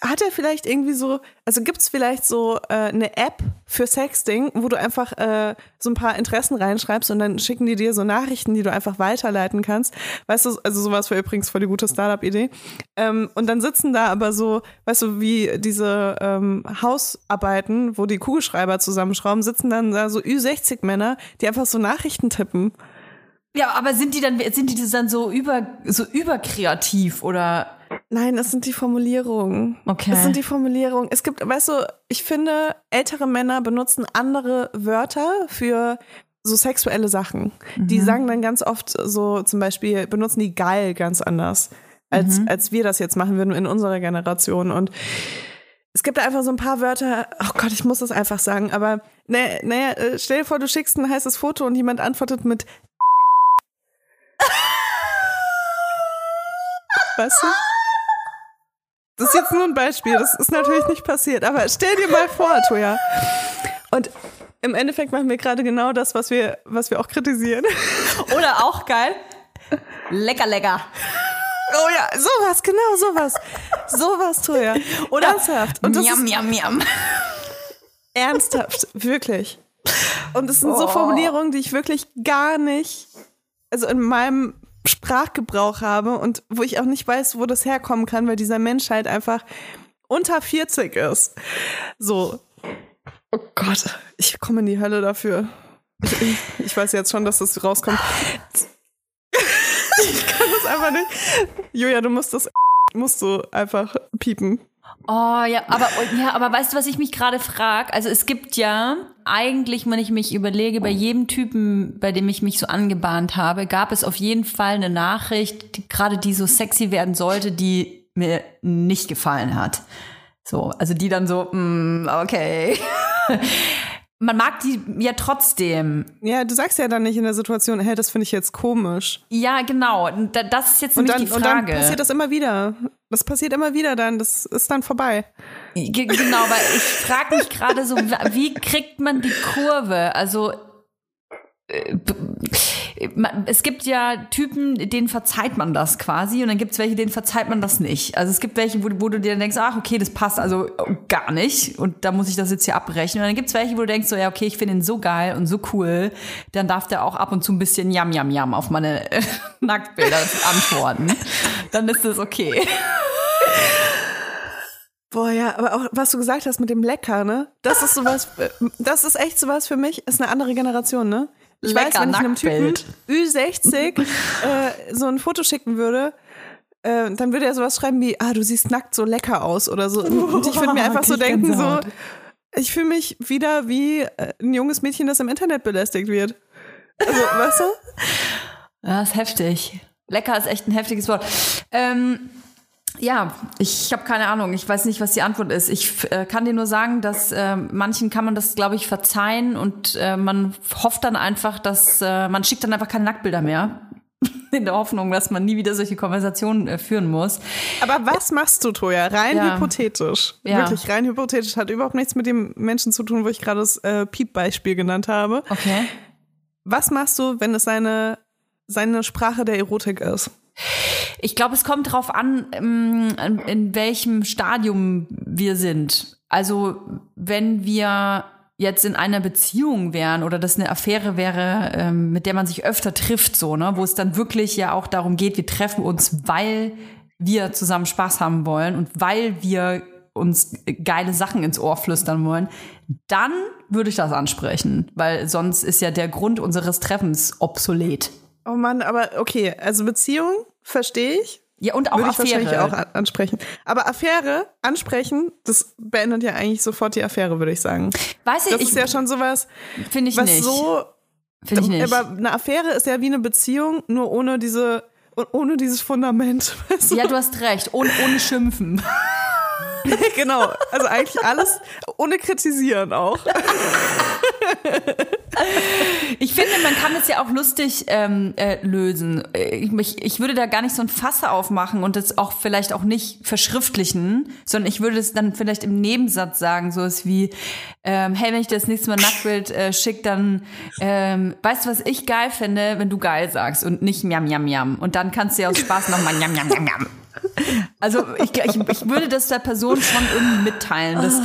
Hat er vielleicht irgendwie so, also gibt es vielleicht so eine App für Sexting, wo du einfach so ein paar Interessen reinschreibst und dann schicken die dir so Nachrichten, die du einfach weiterleiten kannst. Weißt du, also sowas wäre übrigens voll die gute Startup-Idee. Und dann sitzen da aber so, weißt du, wie diese Hausarbeiten, wo die Kugelschreiber zusammenschrauben, sitzen dann da so Ü60-Männer, die einfach so Nachrichten tippen. Ja, aber sind die dann so überkreativ oder? Nein, es sind die Formulierungen. Okay. Es sind die Formulierungen. Es gibt, weißt du, ich finde, ältere Männer benutzen andere Wörter für so sexuelle Sachen. Mhm. Die sagen dann ganz oft so, zum Beispiel, benutzen die geil ganz anders, als wir das jetzt machen würden in unserer Generation. Und es gibt einfach so ein paar Wörter, oh Gott, ich muss das einfach sagen, aber naja, stell dir vor, du schickst ein heißes Foto und jemand antwortet mit Weißt du? Das ist jetzt nur ein Beispiel, das ist natürlich nicht passiert, aber stell dir mal vor, Toja. Und im Endeffekt machen wir gerade genau das, was wir auch kritisieren. Oder auch geil, lecker, lecker. Oh ja, sowas, genau sowas. Sowas, Toja. Oder ernsthaft. Und miam, miam, miam. Ernsthaft, wirklich. Und es sind so Formulierungen, die ich wirklich gar nicht, also in meinem Sprachgebrauch habe und wo ich auch nicht weiß, wo das herkommen kann, weil dieser Mensch halt einfach unter 40 ist. So. Oh Gott, ich komme in die Hölle dafür. Ich weiß jetzt schon, dass das rauskommt. Ich kann das einfach nicht. Julia, du musst du einfach piepen. Oh ja, aber weißt du, was ich mich gerade frage? Also es gibt ja eigentlich, wenn ich mich überlege, bei jedem Typen, bei dem ich mich so angebahnt habe, gab es auf jeden Fall eine Nachricht, die so sexy werden sollte, die mir nicht gefallen hat. So, also die dann so, okay. Man mag die ja trotzdem. Ja, du sagst ja dann nicht in der Situation, hey, das finde ich jetzt komisch. Ja, genau. Das ist jetzt nämlich die Frage. Und dann passiert das immer wieder. Das passiert immer wieder dann. Das ist dann vorbei. Genau, weil ich frage mich gerade so, wie kriegt man die Kurve? Also, es gibt ja Typen, denen verzeiht man das quasi. Und dann gibt es welche, denen verzeiht man das nicht. Also es gibt welche, wo du dir denkst, ach okay, das passt also gar nicht. Und da muss ich das jetzt hier abbrechen. Und dann gibt es welche, wo du denkst, so ja okay, ich finde ihn so geil und so cool. Dann darf der auch ab und zu ein bisschen Jam, Jam, Jam auf meine Nacktbilder antworten. Dann ist das okay. Boah, ja, aber auch, was du gesagt hast mit dem Lecker, ne? Das ist sowas, das ist echt sowas für mich, ist eine andere Generation, ne? Ich weiß, wenn ich einem Typen Ü60 so ein Foto schicken würde, dann würde er sowas schreiben wie, du siehst nackt so lecker aus oder so. Und ich würde mir einfach so denken, so, ich fühle mich wieder wie ein junges Mädchen, das im Internet belästigt wird. Also, weißt du? Das ist heftig. Lecker ist echt ein heftiges Wort. Ja, ich habe keine Ahnung. Ich weiß nicht, was die Antwort ist. Ich kann dir nur sagen, dass manchen kann man das, glaube ich, verzeihen und man hofft dann einfach, dass man schickt dann einfach keine Nacktbilder mehr. In der Hoffnung, dass man nie wieder solche Konversationen führen muss. Aber was machst du, Toja? Rein hypothetisch. Ja. Wirklich rein hypothetisch. Hat überhaupt nichts mit dem Menschen zu tun, wo ich gerade das Piep-Beispiel genannt habe. Okay. Was machst du, wenn es seine Sprache der Erotik ist? Ich glaube, es kommt drauf an, in welchem Stadium wir sind. Also, wenn wir jetzt in einer Beziehung wären oder das eine Affäre wäre, mit der man sich öfter trifft, so, ne, wo es dann wirklich ja auch darum geht, wir treffen uns, weil wir zusammen Spaß haben wollen und weil wir uns geile Sachen ins Ohr flüstern wollen, dann würde ich das ansprechen, weil sonst ist ja der Grund unseres Treffens obsolet. Oh Mann, aber okay, also Beziehung, verstehe ich. Ja, und auch Affäre. Würde ich wahrscheinlich auch ansprechen. Aber Affäre, ansprechen, das beendet ja eigentlich sofort die Affäre, würde ich sagen. Weiß ich, das ist ja schon sowas, finde ich was nicht. So, finde ich nicht. Aber eine Affäre ist ja wie eine Beziehung, nur ohne dieses Fundament. Weißt du? Ja, du hast recht, ohne Schimpfen. Genau, also eigentlich alles ohne Kritisieren auch. Ich finde, man kann es ja auch lustig lösen. Ich würde da gar nicht so ein Fass aufmachen und das auch vielleicht auch nicht verschriftlichen, sondern ich würde es dann vielleicht im Nebensatz sagen, so ist wie, hey, wenn ich dir das nächste Mal ein Nacktbild schicke, dann weißt du, was ich geil finde, wenn du geil sagst und nicht miam, miam, miam. Und dann kannst du ja aus Spaß nochmal miam, miam, miam, miam. Also ich würde das der Person schon irgendwie mitteilen, dass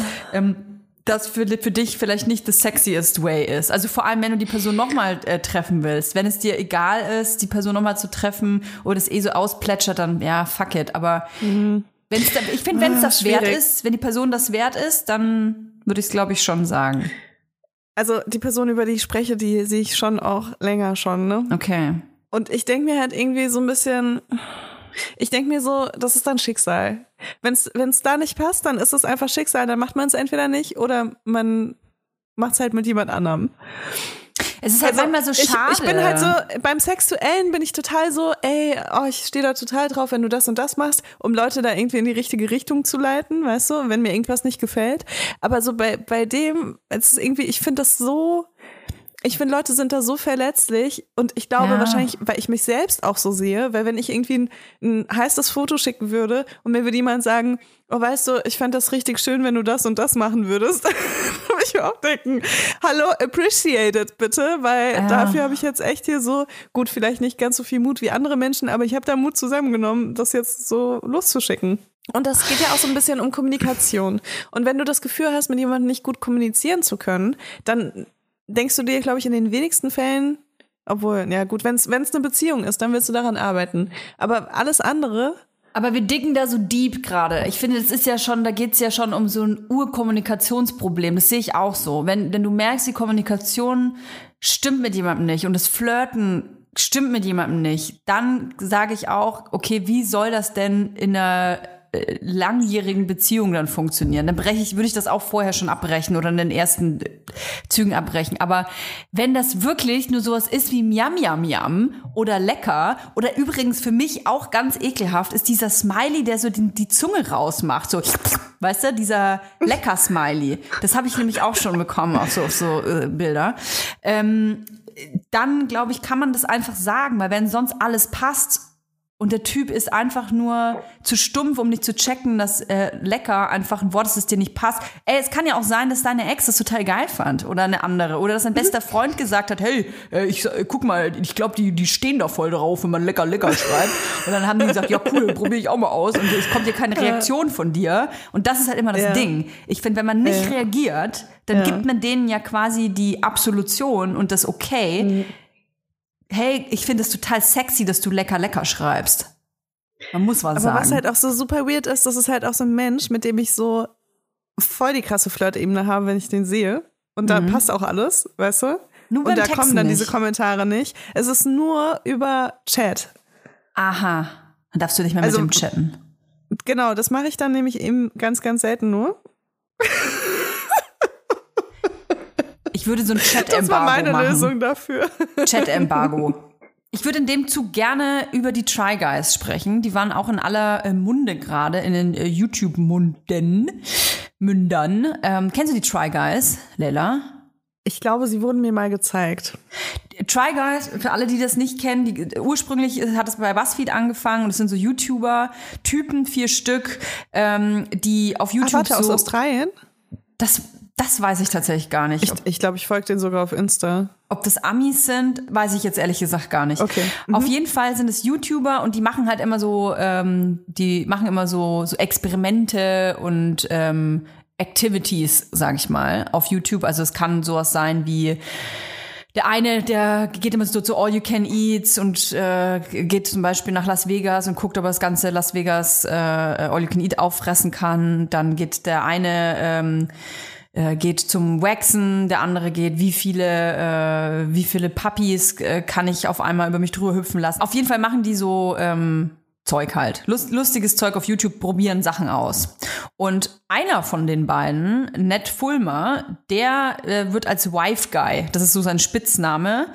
das für dich vielleicht nicht the sexiest way ist. Also vor allem, wenn du die Person nochmal treffen willst. Wenn es dir egal ist, die Person nochmal zu treffen oder es eh so ausplätschert, dann ja, fuck it. Aber ich finde, wenn es das schwierig. Wert ist, wenn die Person das wert ist, dann würde ich es, glaube ich, schon sagen. Also die Person, über die ich spreche, die sehe ich schon auch länger schon, ne? Okay. Und ich denke mir halt irgendwie so ein bisschen... Ich denke mir so, das ist dann Schicksal. Wenn es da nicht passt, dann ist es einfach Schicksal. Dann macht man es entweder nicht oder man macht es halt mit jemand anderem. Es ist halt manchmal so schade. Ich bin halt so, beim Sexuellen bin ich total so, ich stehe da total drauf, wenn du das und das machst, um Leute da irgendwie in die richtige Richtung zu leiten, weißt du, wenn mir irgendwas nicht gefällt. Aber so bei dem, es ist irgendwie, ich finde, Leute sind da so verletzlich und ich glaube wahrscheinlich, weil ich mich selbst auch so sehe, weil wenn ich irgendwie ein heißes Foto schicken würde und mir würde jemand sagen, oh, weißt du, ich fand das richtig schön, wenn du das und das machen würdest, dann würde ich mir auch denken, hallo, appreciate it bitte, weil dafür habe ich jetzt echt hier so, gut, vielleicht nicht ganz so viel Mut wie andere Menschen, aber ich habe da Mut zusammengenommen, das jetzt so loszuschicken. Und das geht ja auch so ein bisschen um Kommunikation. Und wenn du das Gefühl hast, mit jemandem nicht gut kommunizieren zu können, dann denkst du dir, glaube ich, in den wenigsten Fällen, obwohl, ja gut, wenn es eine Beziehung ist, dann willst du daran arbeiten. Aber alles andere... Aber wir dicken da so deep gerade. Ich finde, das ist ja schon, da geht's ja schon um so ein Urkommunikationsproblem. Das sehe ich auch so. Wenn du merkst, die Kommunikation stimmt mit jemandem nicht und das Flirten stimmt mit jemandem nicht, dann sage ich auch, okay, wie soll das denn in einer langjährigen Beziehung dann funktionieren? Dann würde ich das auch vorher schon abbrechen oder in den ersten Zügen abbrechen. Aber wenn das wirklich nur sowas ist wie Miam, Miam, Miam oder lecker oder übrigens für mich auch ganz ekelhaft ist dieser Smiley, der so die Zunge rausmacht. So, weißt du, dieser Lecker-Smiley. Das habe ich nämlich auch schon bekommen auf so Bilder. Dann, glaube ich, kann man das einfach sagen, weil wenn sonst alles passt, und der Typ ist einfach nur zu stumpf, um nicht zu checken, dass lecker einfach ein Wort ist, das dir nicht passt. Ey, es kann ja auch sein, dass deine Ex das total geil fand oder eine andere. Oder dass dein bester Freund gesagt hat, hey, guck mal, ich glaube, die stehen da voll drauf, wenn man lecker, lecker schreibt. Und dann haben die gesagt, ja cool, probiere ich auch mal aus. Und es kommt hier keine Reaktion von dir. Und das ist halt immer das Ding. Ich finde, wenn man nicht reagiert, dann gibt man denen ja quasi die Absolution und das Okay. Mhm. Hey, ich finde es total sexy, dass du lecker, lecker schreibst. Man muss was sagen. Aber was halt auch so super weird ist, das ist halt auch so ein Mensch, mit dem ich so voll die krasse Flirt-Ebene habe, wenn ich den sehe. Und da passt auch alles, weißt du? Nur beim Text. Und da kommen dann diese Kommentare nicht. Es ist nur über Chat. Aha. Dann darfst du nicht mehr mit dem chatten. Genau, das mache ich dann nämlich eben ganz, ganz selten nur. Ich würde so ein Chat-Embargo machen. Das war meine Lösung dafür. Chat-Embargo. Ich würde in dem Zug gerne über die Try Guys sprechen. Die waren auch in aller Munde gerade, in den YouTube-Mündern. Kennst du die Try Guys, Leila? Ich glaube, sie wurden mir mal gezeigt. Try Guys, für alle, die das nicht kennen, ursprünglich hat es bei BuzzFeed angefangen und es sind so YouTuber-Typen, 4 Stück, die auf YouTube aus Australien? Das weiß ich tatsächlich gar nicht. Ich glaube, ich folge denen sogar auf Insta. Ob das Amis sind, weiß ich jetzt ehrlich gesagt gar nicht. Okay. Auf jeden Fall sind es YouTuber und die machen halt immer so, so Experimente und Activities, sag ich mal, auf YouTube. Also es kann sowas sein wie der eine, der geht immer so zu All-You-Can-Eats und geht zum Beispiel nach Las Vegas und guckt, ob er das ganze Las Vegas All-You-Can-Eat auffressen kann. Dann geht der eine geht zum Waxen, der andere geht, wie viele Puppies kann ich auf einmal über mich drüber hüpfen lassen. Auf jeden Fall machen die so Zeug halt. Lustiges Zeug auf YouTube, probieren Sachen aus. Und einer von den beiden, Ned Fulmer, der wird als Wife Guy, das ist so sein Spitzname.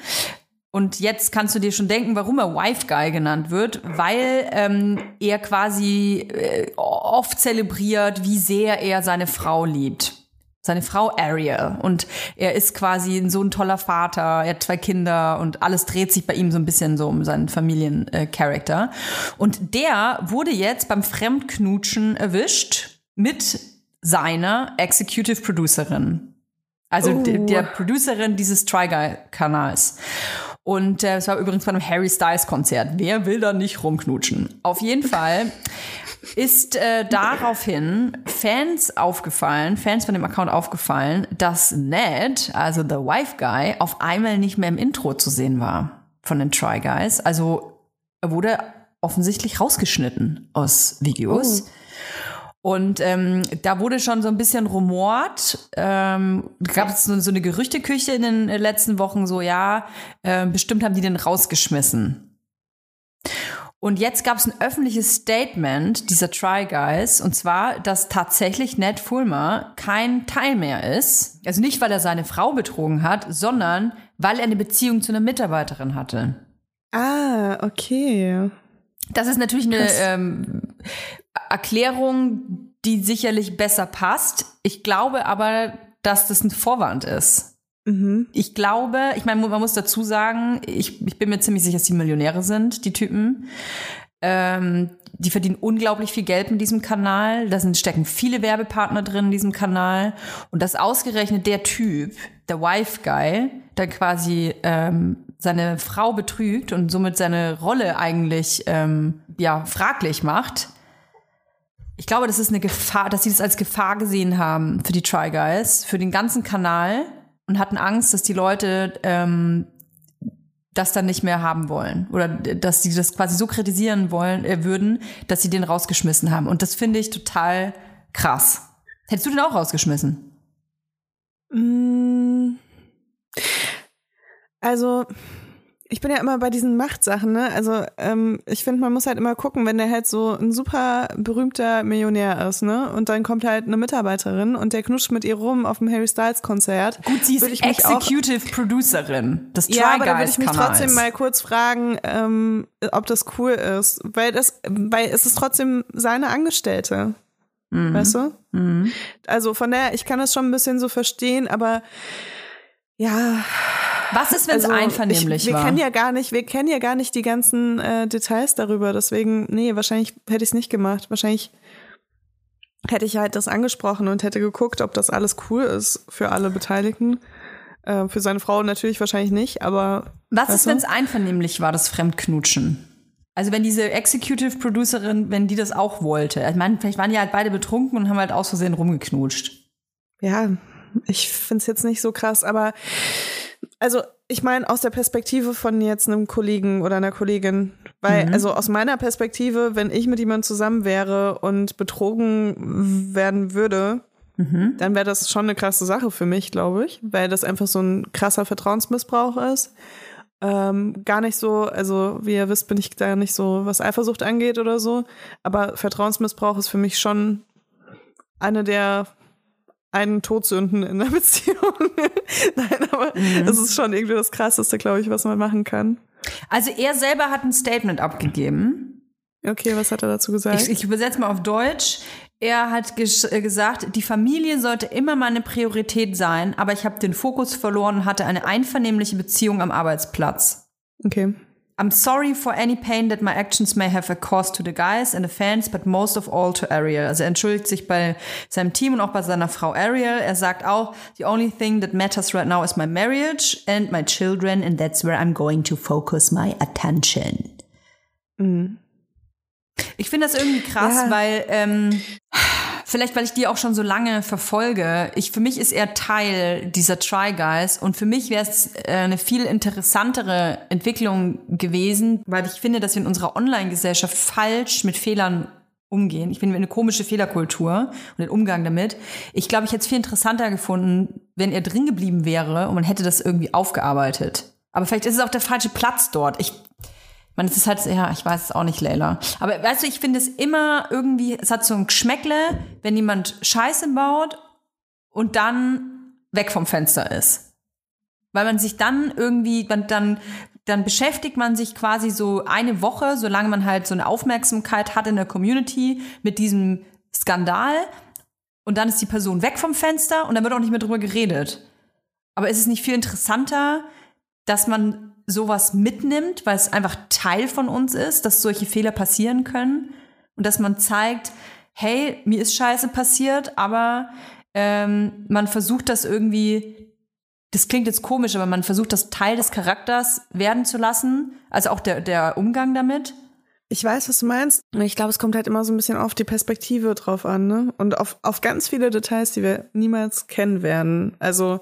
Und jetzt kannst du dir schon denken, warum er Wife Guy genannt wird, weil er quasi oft zelebriert, wie sehr er seine Frau liebt. Seine Frau Ariel. Und er ist quasi so ein toller Vater. Er hat 2 Kinder und alles dreht sich bei ihm so ein bisschen so um seinen Familiencharakter. Und der wurde jetzt beim Fremdknutschen erwischt mit seiner Executive Producerin. Also der Producerin dieses Try Guy Kanals. Und es war übrigens bei einem Harry Styles Konzert. Wer will da nicht rumknutschen? Auf jeden Fall ist daraufhin Fans von dem Account aufgefallen, dass Ned, also The Wife Guy, auf einmal nicht mehr im Intro zu sehen war von den Try Guys. Also er wurde offensichtlich rausgeschnitten aus Videos. Und da wurde schon so ein bisschen rumort. Gab es so eine Gerüchteküche in den letzten Wochen, so ja, bestimmt haben die den rausgeschmissen. Und jetzt gab es ein öffentliches Statement dieser Try Guys, und zwar, dass tatsächlich Ned Fulmer kein Teil mehr ist. Also nicht, weil er seine Frau betrogen hat, sondern weil er eine Beziehung zu einer Mitarbeiterin hatte. Ah, okay. Das ist natürlich eine Erklärung, die sicherlich besser passt. Ich glaube aber, dass das ein Vorwand ist. Mhm. Ich glaube, ich meine, man muss dazu sagen, ich bin mir ziemlich sicher, dass die Millionäre sind, die Typen. Die verdienen unglaublich viel Geld mit diesem Kanal. Da stecken viele Werbepartner drin in diesem Kanal. Und dass ausgerechnet der Typ, der Wife Guy, dann quasi seine Frau betrügt und somit seine Rolle eigentlich fraglich macht. Ich glaube, das ist eine Gefahr, dass sie das als Gefahr gesehen haben für die Try Guys, für den ganzen Kanal, und hatten Angst, dass die Leute das dann nicht mehr haben wollen oder dass sie das quasi so kritisieren würden, dass sie den rausgeschmissen haben. Und das finde ich total krass. Hättest du den auch rausgeschmissen? Also, ich bin ja immer bei diesen Machtsachen, ne? Also, ich finde, man muss halt immer gucken, wenn der halt so ein super berühmter Millionär ist, ne? Und dann kommt halt eine Mitarbeiterin und der knutscht mit ihr rum auf dem Harry Styles Konzert. Gut, sie ist Executive Producerin des Try Guys Kanals. Ja, aber da würde ich mich trotzdem mal kurz fragen, ob das cool ist. Weil es ist trotzdem seine Angestellte. Mhm. Weißt du? Mhm. Also von daher, ich kann das schon ein bisschen so verstehen, aber ja. Was ist, wenn es einvernehmlich war? Wir kennen ja gar nicht die ganzen Details darüber. Deswegen, nee, wahrscheinlich hätte ich es nicht gemacht. Wahrscheinlich hätte ich halt das angesprochen und hätte geguckt, ob das alles cool ist für alle Beteiligten. Für seine Frau natürlich wahrscheinlich nicht, aber. Was ist, wenn es einvernehmlich war, das Fremdknutschen? Also wenn diese Executive Producerin, wenn die das auch wollte. Ich meine, vielleicht waren die halt beide betrunken und haben halt aus Versehen rumgeknutscht. Ja, ich finde es jetzt nicht so krass, aber also ich meine aus der Perspektive von jetzt einem Kollegen oder einer Kollegin, weil also aus meiner Perspektive, wenn ich mit jemandem zusammen wäre und betrogen werden würde, dann wäre das schon eine krasse Sache für mich, glaube ich, weil das einfach so ein krasser Vertrauensmissbrauch ist. Gar nicht so, also wie ihr wisst, bin ich da nicht so, was Eifersucht angeht oder so, aber Vertrauensmissbrauch ist für mich schon einen Todsünden in der Beziehung. Nein, aber es ist schon irgendwie das Krasseste, glaube ich, was man machen kann. Also er selber hat ein Statement abgegeben. Okay, was hat er dazu gesagt? Ich übersetze mal auf Deutsch. Er hat gesagt, die Familie sollte immer meine Priorität sein, aber ich habe den Fokus verloren und hatte eine einvernehmliche Beziehung am Arbeitsplatz. Okay. I'm sorry for any pain that my actions may have caused to the guys and the fans, but most of all to Ariel. Also er entschuldigt sich bei seinem Team und auch bei seiner Frau Ariel. Er sagt auch, the only thing that matters right now is my marriage and my children, and that's where I'm going to focus my attention. Mhm. Ich finde das irgendwie krass, weil vielleicht, weil ich die auch schon so lange verfolge. Für mich ist er Teil dieser Try Guys und für mich wäre es eine viel interessantere Entwicklung gewesen, weil ich finde, dass wir in unserer Online-Gesellschaft falsch mit Fehlern umgehen. Ich finde eine komische Fehlerkultur und den Umgang damit. Ich glaube, ich hätte es viel interessanter gefunden, wenn er drin geblieben wäre und man hätte das irgendwie aufgearbeitet. Aber vielleicht ist es auch der falsche Platz dort. Man, es ist halt, ja, ich weiß es auch nicht, Leila. Aber weißt du, ich finde es immer irgendwie, es hat so ein Geschmäckle, wenn jemand Scheiße baut und dann weg vom Fenster ist. Weil man sich dann irgendwie, dann beschäftigt man sich quasi so eine Woche, solange man halt so eine Aufmerksamkeit hat in der Community mit diesem Skandal. Und dann ist die Person weg vom Fenster und dann wird auch nicht mehr drüber geredet. Aber ist es nicht viel interessanter, dass man sowas mitnimmt, weil es einfach Teil von uns ist, dass solche Fehler passieren können und dass man zeigt, hey, mir ist Scheiße passiert, aber man versucht das irgendwie das klingt jetzt komisch, aber man versucht, das Teil des Charakters werden zu lassen. Also auch der Umgang damit. Ich weiß, was du meinst. Ich glaube, es kommt halt immer so ein bisschen auf die Perspektive drauf an, ne? Und auf ganz viele Details, die wir niemals kennen werden. Also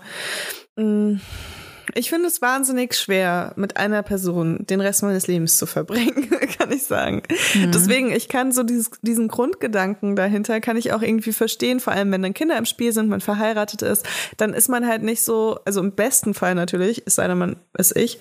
ich finde es wahnsinnig schwer, mit einer Person den Rest meines Lebens zu verbringen, kann ich sagen. Mhm. Deswegen, ich kann so diesen Grundgedanken dahinter, kann ich auch irgendwie verstehen, vor allem wenn dann Kinder im Spiel sind, man verheiratet ist, dann ist man halt nicht so, also im besten Fall natürlich, es sei denn, man ist ich,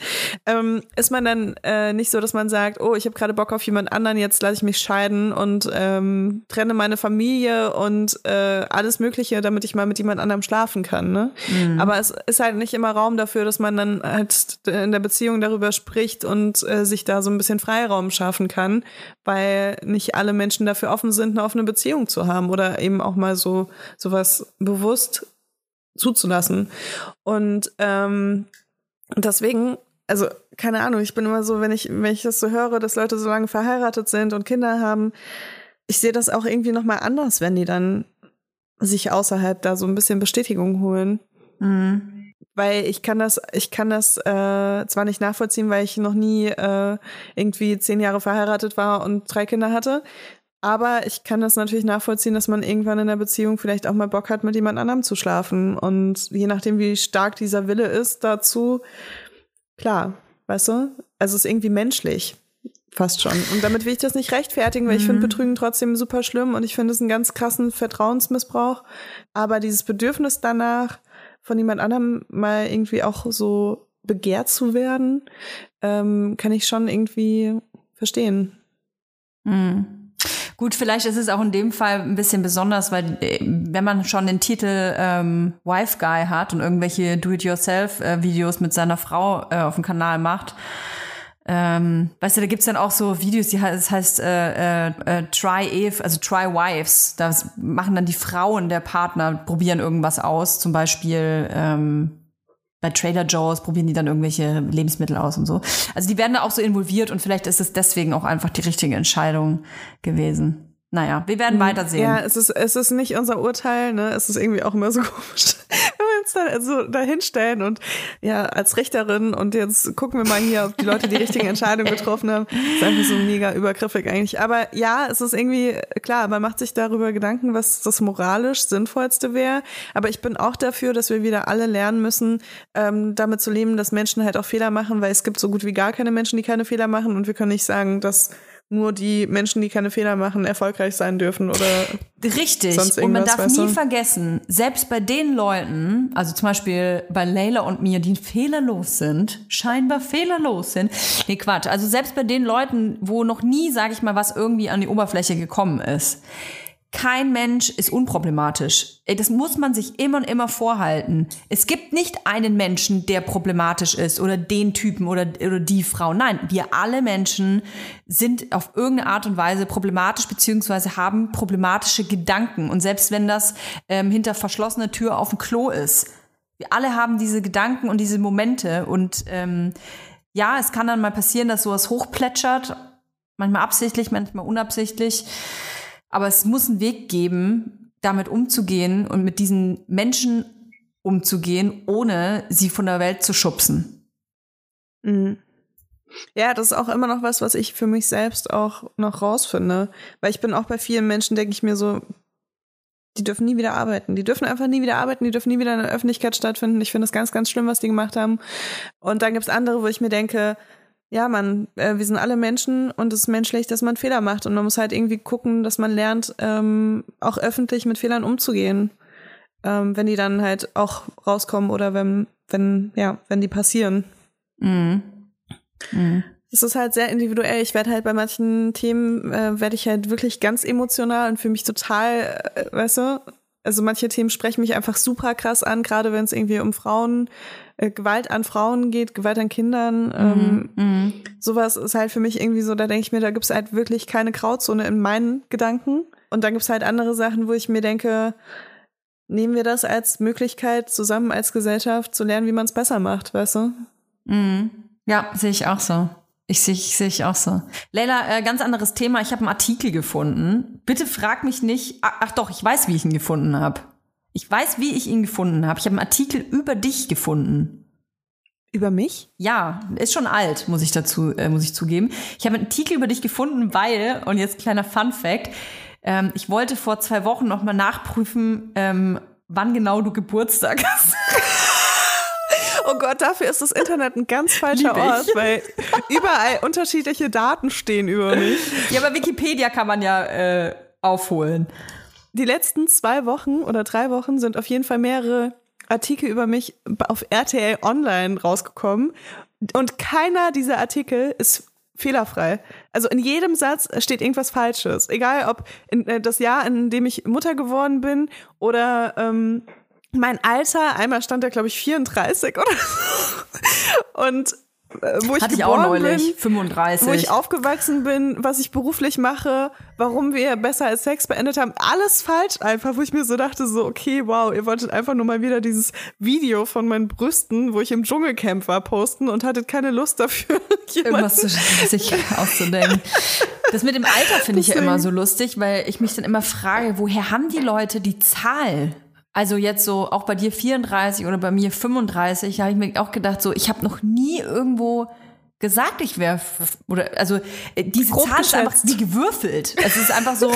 ist man dann nicht so, dass man sagt, oh, ich habe gerade Bock auf jemand anderen, jetzt lasse ich mich scheiden und trenne meine Familie und alles Mögliche, damit ich mal mit jemand anderem schlafen kann, ne? Mhm. Aber es ist halt nicht immer Raum dafür, dass man dann halt in der Beziehung darüber spricht und sich da so ein bisschen Freiraum schaffen kann, weil nicht alle Menschen dafür offen sind, eine offene Beziehung zu haben oder eben auch mal sowas bewusst zuzulassen. Und deswegen, also keine Ahnung, ich bin immer so, wenn ich das so höre, dass Leute so lange verheiratet sind und Kinder haben, ich sehe das auch irgendwie nochmal anders, wenn die dann sich außerhalb da so ein bisschen Bestätigung holen. Mhm. Weil ich kann das zwar nicht nachvollziehen, weil ich noch nie irgendwie 10 Jahre verheiratet war und 3 Kinder hatte, aber ich kann das natürlich nachvollziehen, dass man irgendwann in der Beziehung vielleicht auch mal Bock hat, mit jemand anderem zu schlafen. Und je nachdem, wie stark dieser Wille ist dazu, klar, weißt du, also es ist irgendwie menschlich. Fast schon. Und damit will ich das nicht rechtfertigen, weil ich finde Betrügen trotzdem super schlimm und ich finde es einen ganz krassen Vertrauensmissbrauch. Aber dieses Bedürfnis danach, von jemand anderem mal irgendwie auch so begehrt zu werden, kann ich schon irgendwie verstehen. Mhm. Gut, vielleicht ist es auch in dem Fall ein bisschen besonders, weil wenn man schon den Titel Wife Guy hat und irgendwelche Do-it-yourself-Videos mit seiner Frau auf dem Kanal macht, weißt du, da gibt's dann auch so Videos, das heißt Try Eve, also Try Wives. Da machen dann die Frauen der Partner, probieren irgendwas aus. Zum Beispiel bei Trader Joe's probieren die dann irgendwelche Lebensmittel aus und so. Also die werden da auch so involviert und vielleicht ist es deswegen auch einfach die richtige Entscheidung gewesen. Naja, wir werden weitersehen. Ja, es ist nicht unser Urteil, ne? Es ist irgendwie auch immer so komisch, wenn wir uns da so dahinstellen und ja, als Richterin und jetzt gucken wir mal hier, ob die Leute die richtigen Entscheidungen getroffen haben. Ist einfach so mega übergriffig eigentlich. Aber ja, es ist irgendwie, klar, man macht sich darüber Gedanken, was das moralisch Sinnvollste wäre. Aber ich bin auch dafür, dass wir wieder alle lernen müssen, damit zu leben, dass Menschen halt auch Fehler machen, weil es gibt so gut wie gar keine Menschen, die keine Fehler machen und wir können nicht sagen, dass nur die Menschen, die keine Fehler machen, erfolgreich sein dürfen oder richtig. Sonst irgendwas. Und man darf nie vergessen, selbst bei den Leuten, also zum Beispiel bei Leila und mir, die scheinbar fehlerlos sind. Nee, Quatsch. Also selbst bei den Leuten, wo noch nie, sag ich mal, was irgendwie an die Oberfläche gekommen ist. Kein Mensch ist unproblematisch. Das muss man sich immer und immer vorhalten. Es gibt nicht einen Menschen, der problematisch ist oder den Typen oder die Frau. Nein, wir alle Menschen sind auf irgendeine Art und Weise problematisch beziehungsweise haben problematische Gedanken. Und selbst wenn das hinter verschlossener Tür auf dem Klo ist, wir alle haben diese Gedanken und diese Momente. Und ja, es kann dann mal passieren, dass sowas hochplätschert. Manchmal absichtlich, manchmal unabsichtlich. Aber es muss einen Weg geben, damit umzugehen und mit diesen Menschen umzugehen, ohne sie von der Welt zu schubsen. Mhm. Ja, das ist auch immer noch was ich für mich selbst auch noch rausfinde. Weil ich bin auch bei vielen Menschen, denke ich mir so, die dürfen nie wieder arbeiten. Die dürfen einfach nie wieder arbeiten. Die dürfen nie wieder in der Öffentlichkeit stattfinden. Ich finde das ganz, ganz schlimm, was die gemacht haben. Und dann gibt es andere, wo ich mir denke, ja, Mann, wir sind alle Menschen und es ist menschlich, dass man Fehler macht und man muss halt irgendwie gucken, dass man lernt, auch öffentlich mit Fehlern umzugehen, wenn die dann halt auch rauskommen oder wenn die passieren. Mhm. Mhm. Es ist halt sehr individuell. Ich werde halt bei manchen Themen, werde ich halt wirklich ganz emotional und fühle mich total, weißt du, also manche Themen sprechen mich einfach super krass an, gerade wenn es irgendwie um Frauen, Gewalt an Frauen geht, Gewalt an Kindern. Sowas ist halt für mich irgendwie so, da denke ich mir, da gibt es halt wirklich keine Grauzone in meinen Gedanken. Und dann gibt es halt andere Sachen, wo ich mir denke, nehmen wir das als Möglichkeit, zusammen als Gesellschaft zu lernen, wie man es besser macht, weißt du? Mhm. Ja, sehe ich auch so. Ich sehe auch so. Leila, ganz anderes Thema. Ich habe einen Artikel gefunden. Bitte frag mich nicht. Ach doch, ich weiß, wie ich ihn gefunden habe. Ich weiß, wie ich ihn gefunden habe. Ich habe einen Artikel über dich gefunden. Über mich? Ja, ist schon alt, muss ich zugeben. Ich habe einen Artikel über dich gefunden, weil, und jetzt kleiner Fun-Fact, ich wollte vor 2 Wochen noch mal nachprüfen, wann genau du Geburtstag hast. Oh Gott, dafür ist das Internet ein ganz falscher Ort, weil überall unterschiedliche Daten stehen über mich. Ja, aber Wikipedia kann man ja aufholen. Die letzten 2 Wochen oder 3 Wochen sind auf jeden Fall mehrere Artikel über mich auf RTL Online rausgekommen. Und keiner dieser Artikel ist fehlerfrei. Also in jedem Satz steht irgendwas Falsches. Egal, ob das Jahr, in dem ich Mutter geworden bin oder mein Alter. Einmal stand da, glaube ich, 34 oder so. Und wo ich geboren bin, 35. Wo ich aufgewachsen bin, was ich beruflich mache, warum wir Besser als Sex beendet haben. Alles falsch einfach, wo ich mir so dachte, so okay, wow, ihr wolltet einfach nur mal wieder dieses Video von meinen Brüsten, wo ich im Dschungelcamp war, posten und hattet keine Lust dafür. Irgendwas sich auszudenken. Das mit dem Alter finde ich ja immer so lustig, weil ich mich dann immer frage, woher haben die Leute die Zahl? Also jetzt so, auch bei dir 34 oder bei mir 35, da habe ich mir auch gedacht, so, ich habe noch nie irgendwo gesagt, ich wäre, oder, also, diese Zahl ist einfach wie gewürfelt. Es ist einfach so,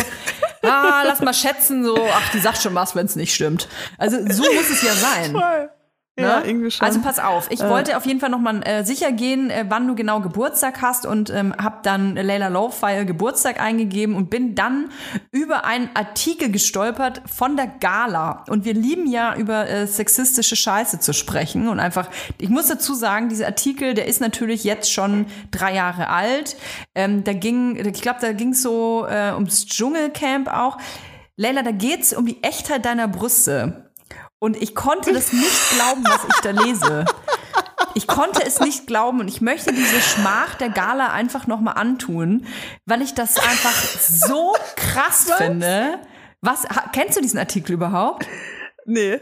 lass mal schätzen, so, ach, die sagt schon was, wenn es nicht stimmt. Also, so muss es ja sein. Voll. Ja, ne? Irgendwie schon. Also pass auf, ich wollte auf jeden Fall nochmal sicher gehen, wann du genau Geburtstag hast und habe dann Layla Lowfire Geburtstag eingegeben und bin dann über einen Artikel gestolpert von der Gala. Und wir lieben ja über sexistische Scheiße zu sprechen und einfach, ich muss dazu sagen, dieser Artikel, der ist natürlich jetzt schon 3 Jahre alt. Da ging es so ums Dschungelcamp auch. Layla, da geht's um die Echtheit deiner Brüste. Und ich konnte das nicht glauben, was ich da lese. Ich konnte es nicht glauben und ich möchte diese Schmach der Gala einfach nochmal antun, weil ich das einfach so krass finde. Was, kennst du diesen Artikel überhaupt? Nee.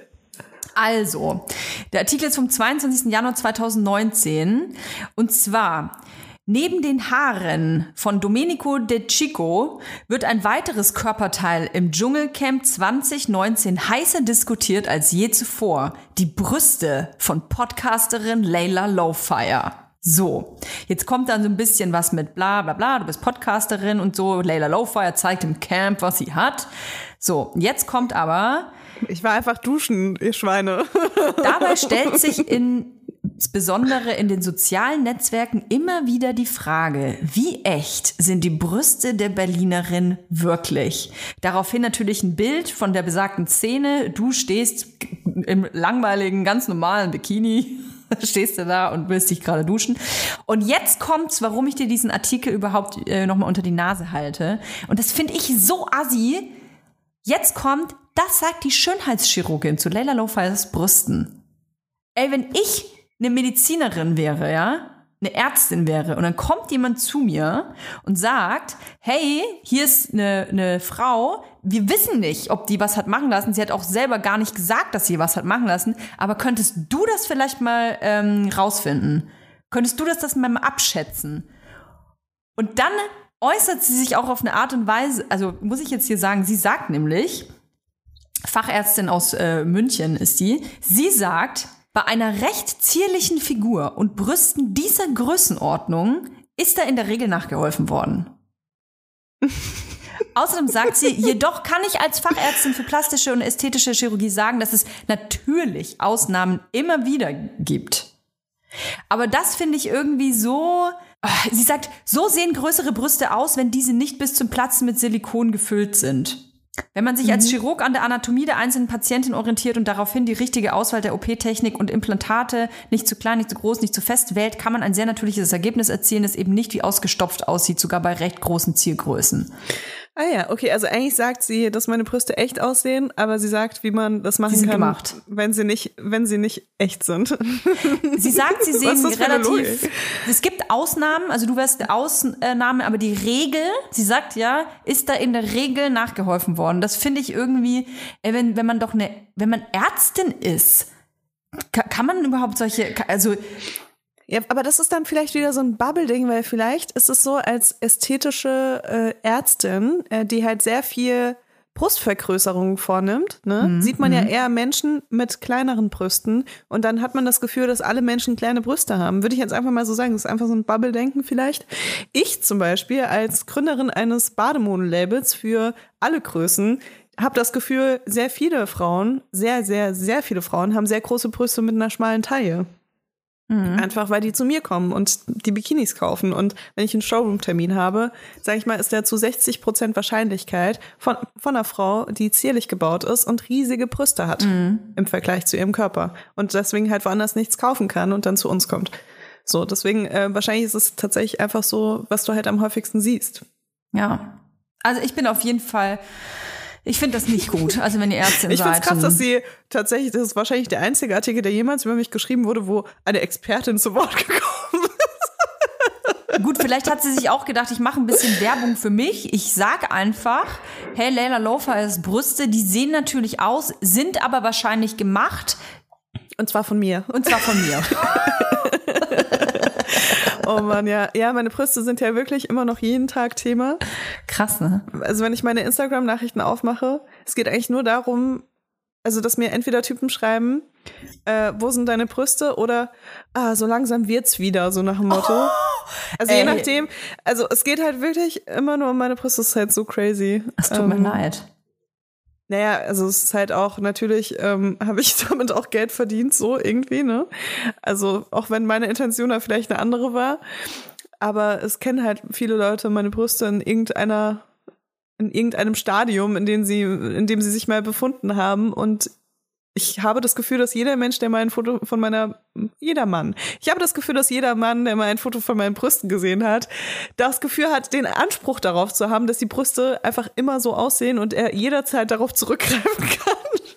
Also, der Artikel ist vom 22. Januar 2019 und zwar: Neben den Haaren von Domenico De Chico wird ein weiteres Körperteil im Dschungelcamp 2019 heißer diskutiert als je zuvor. Die Brüste von Podcasterin Layla Lowfire. So, jetzt kommt dann so ein bisschen was mit bla bla bla, du bist Podcasterin und so. Layla Lowfire zeigt im Camp, was sie hat. So, jetzt kommt aber... Ich war einfach duschen, ihr Schweine. Dabei stellt sich insbesondere in den sozialen Netzwerken immer wieder die Frage, wie echt sind die Brüste der Berlinerin wirklich? Daraufhin natürlich ein Bild von der besagten Szene. Du stehst im langweiligen, ganz normalen Bikini, stehst du da und willst dich gerade duschen. Und jetzt kommt's, warum ich dir diesen Artikel überhaupt nochmal unter die Nase halte. Und das finde ich so assi. Jetzt kommt, das sagt die Schönheitschirurgin zu Layla Lowfires Brüsten. Ey, wenn ich eine Medizinerin wäre, ja, eine Ärztin wäre und dann kommt jemand zu mir und sagt, hey, hier ist eine Frau, wir wissen nicht, ob die was hat machen lassen, sie hat auch selber gar nicht gesagt, dass sie was hat machen lassen, aber könntest du das vielleicht mal rausfinden? Könntest du das mal abschätzen? Und dann äußert sie sich auch auf eine Art und Weise, also muss ich jetzt hier sagen, sie sagt nämlich, Fachärztin aus München ist die, sie sagt: Bei einer recht zierlichen Figur und Brüsten dieser Größenordnung ist da in der Regel nachgeholfen worden. Außerdem sagt sie, jedoch kann ich als Fachärztin für plastische und ästhetische Chirurgie sagen, dass es natürlich Ausnahmen immer wieder gibt. Aber das finde ich irgendwie so... Sie sagt, so sehen größere Brüste aus, wenn diese nicht bis zum Platzen mit Silikon gefüllt sind. Wenn man sich als Chirurg an der Anatomie der einzelnen Patientin orientiert und daraufhin die richtige Auswahl der OP-Technik und Implantate nicht zu klein, nicht zu groß, nicht zu fest wählt, kann man ein sehr natürliches Ergebnis erzielen, das eben nicht wie ausgestopft aussieht, sogar bei recht großen Zielgrößen. Ah ja, okay, also eigentlich sagt sie, dass meine Brüste echt aussehen, aber sie sagt, wie man das machen kann, wenn sie nicht echt sind. Sie sagt, sie sehen relativ, es gibt Ausnahmen, also du wärst eine Ausnahme, aber die Regel, sie sagt ja, ist da in der Regel nachgeholfen worden. Das finde ich irgendwie, wenn man Ärztin ist, kann man überhaupt solche, also... Ja, aber das ist dann vielleicht wieder so ein Bubble-Ding, weil vielleicht ist es so, als ästhetische Ärztin, die halt sehr viel Brustvergrößerungen vornimmt, ne, sieht man ja eher Menschen mit kleineren Brüsten und dann hat man das Gefühl, dass alle Menschen kleine Brüste haben. Würde ich jetzt einfach mal so sagen. Das ist einfach so ein Bubble-Denken vielleicht. Ich zum Beispiel als Gründerin eines Bademoden-Labels für alle Größen habe das Gefühl, sehr viele Frauen, sehr, sehr, sehr viele Frauen haben sehr große Brüste mit einer schmalen Taille. Einfach, weil die zu mir kommen und die Bikinis kaufen. Und wenn ich einen Showroom-Termin habe, sage ich mal, ist der zu 60% Wahrscheinlichkeit von einer Frau, die zierlich gebaut ist und riesige Brüste hat im Vergleich zu ihrem Körper. Und deswegen halt woanders nichts kaufen kann und dann zu uns kommt. So, deswegen wahrscheinlich ist es tatsächlich einfach so, was du halt am häufigsten siehst. Ja, also ich bin auf jeden Fall... Ich finde das nicht gut, also wenn ihr Ärztin seid. Ich finde es krass, dass sie tatsächlich, das ist wahrscheinlich der einzige Artikel, der jemals über mich geschrieben wurde, wo eine Expertin zu Wort gekommen ist. Gut, vielleicht hat sie sich auch gedacht, ich mache ein bisschen Werbung für mich. Ich sag einfach, hey, Layla Lofers Brüste, die sehen natürlich aus, sind aber wahrscheinlich gemacht. Und zwar von mir. Und zwar von mir. Oh Mann, ja. Ja, meine Brüste sind ja wirklich immer noch jeden Tag Thema. Krass, ne? Also wenn ich meine Instagram-Nachrichten aufmache, es geht eigentlich nur darum, also dass mir entweder Typen schreiben, wo sind deine Brüste oder so langsam wird's wieder, so nach dem Motto. Oh, also je nachdem, also es geht halt wirklich immer nur um meine Brüste, es ist halt so crazy. Es tut mir leid. Naja, also es ist halt auch, natürlich habe ich damit auch Geld verdient, so irgendwie, ne? Also auch wenn meine Intention da vielleicht eine andere war, aber es kennen halt viele Leute meine Brüste in irgendeinem Stadium, in dem sie sich mal befunden haben und ich habe das Gefühl, dass jeder Mensch, der mal ein Foto von jeder Mann, der mal ein Foto von meinen Brüsten gesehen hat, das Gefühl hat, den Anspruch darauf zu haben, dass die Brüste einfach immer so aussehen und er jederzeit darauf zurückgreifen kann.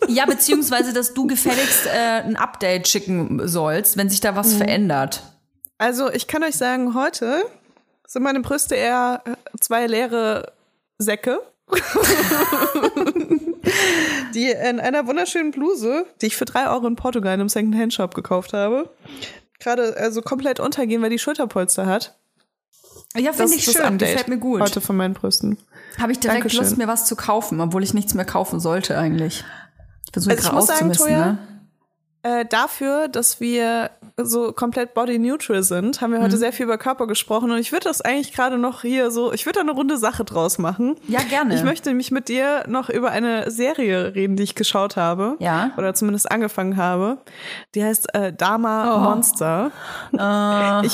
Ja, beziehungsweise, dass du gefälligst ein Update schicken sollst, wenn sich da was verändert. Also, ich kann euch sagen, heute sind meine Brüste eher zwei leere Säcke. Die in einer wunderschönen Bluse, die ich für 3 Euro in Portugal in einem Second-Hand-Shop gekauft habe, gerade also komplett untergehen, weil die Schulterpolster hat. Ja, finde ich schön, gefällt mir gut. Heute von meinen Brüsten. Habe ich direkt Dankeschön. Lust, mir was zu kaufen, obwohl ich nichts mehr kaufen sollte eigentlich. Ich versuche gerade aufzumessen, ne? Dafür, dass wir so komplett body-neutral sind, haben wir heute sehr viel über Körper gesprochen und ich würde das eigentlich gerade noch hier so, ich würde da eine runde Sache draus machen. Ja, gerne. Ich möchte mich mit dir noch über eine Serie reden, die ich geschaut habe. Ja. Oder zumindest angefangen habe. Die heißt Dahmer Monster. Ich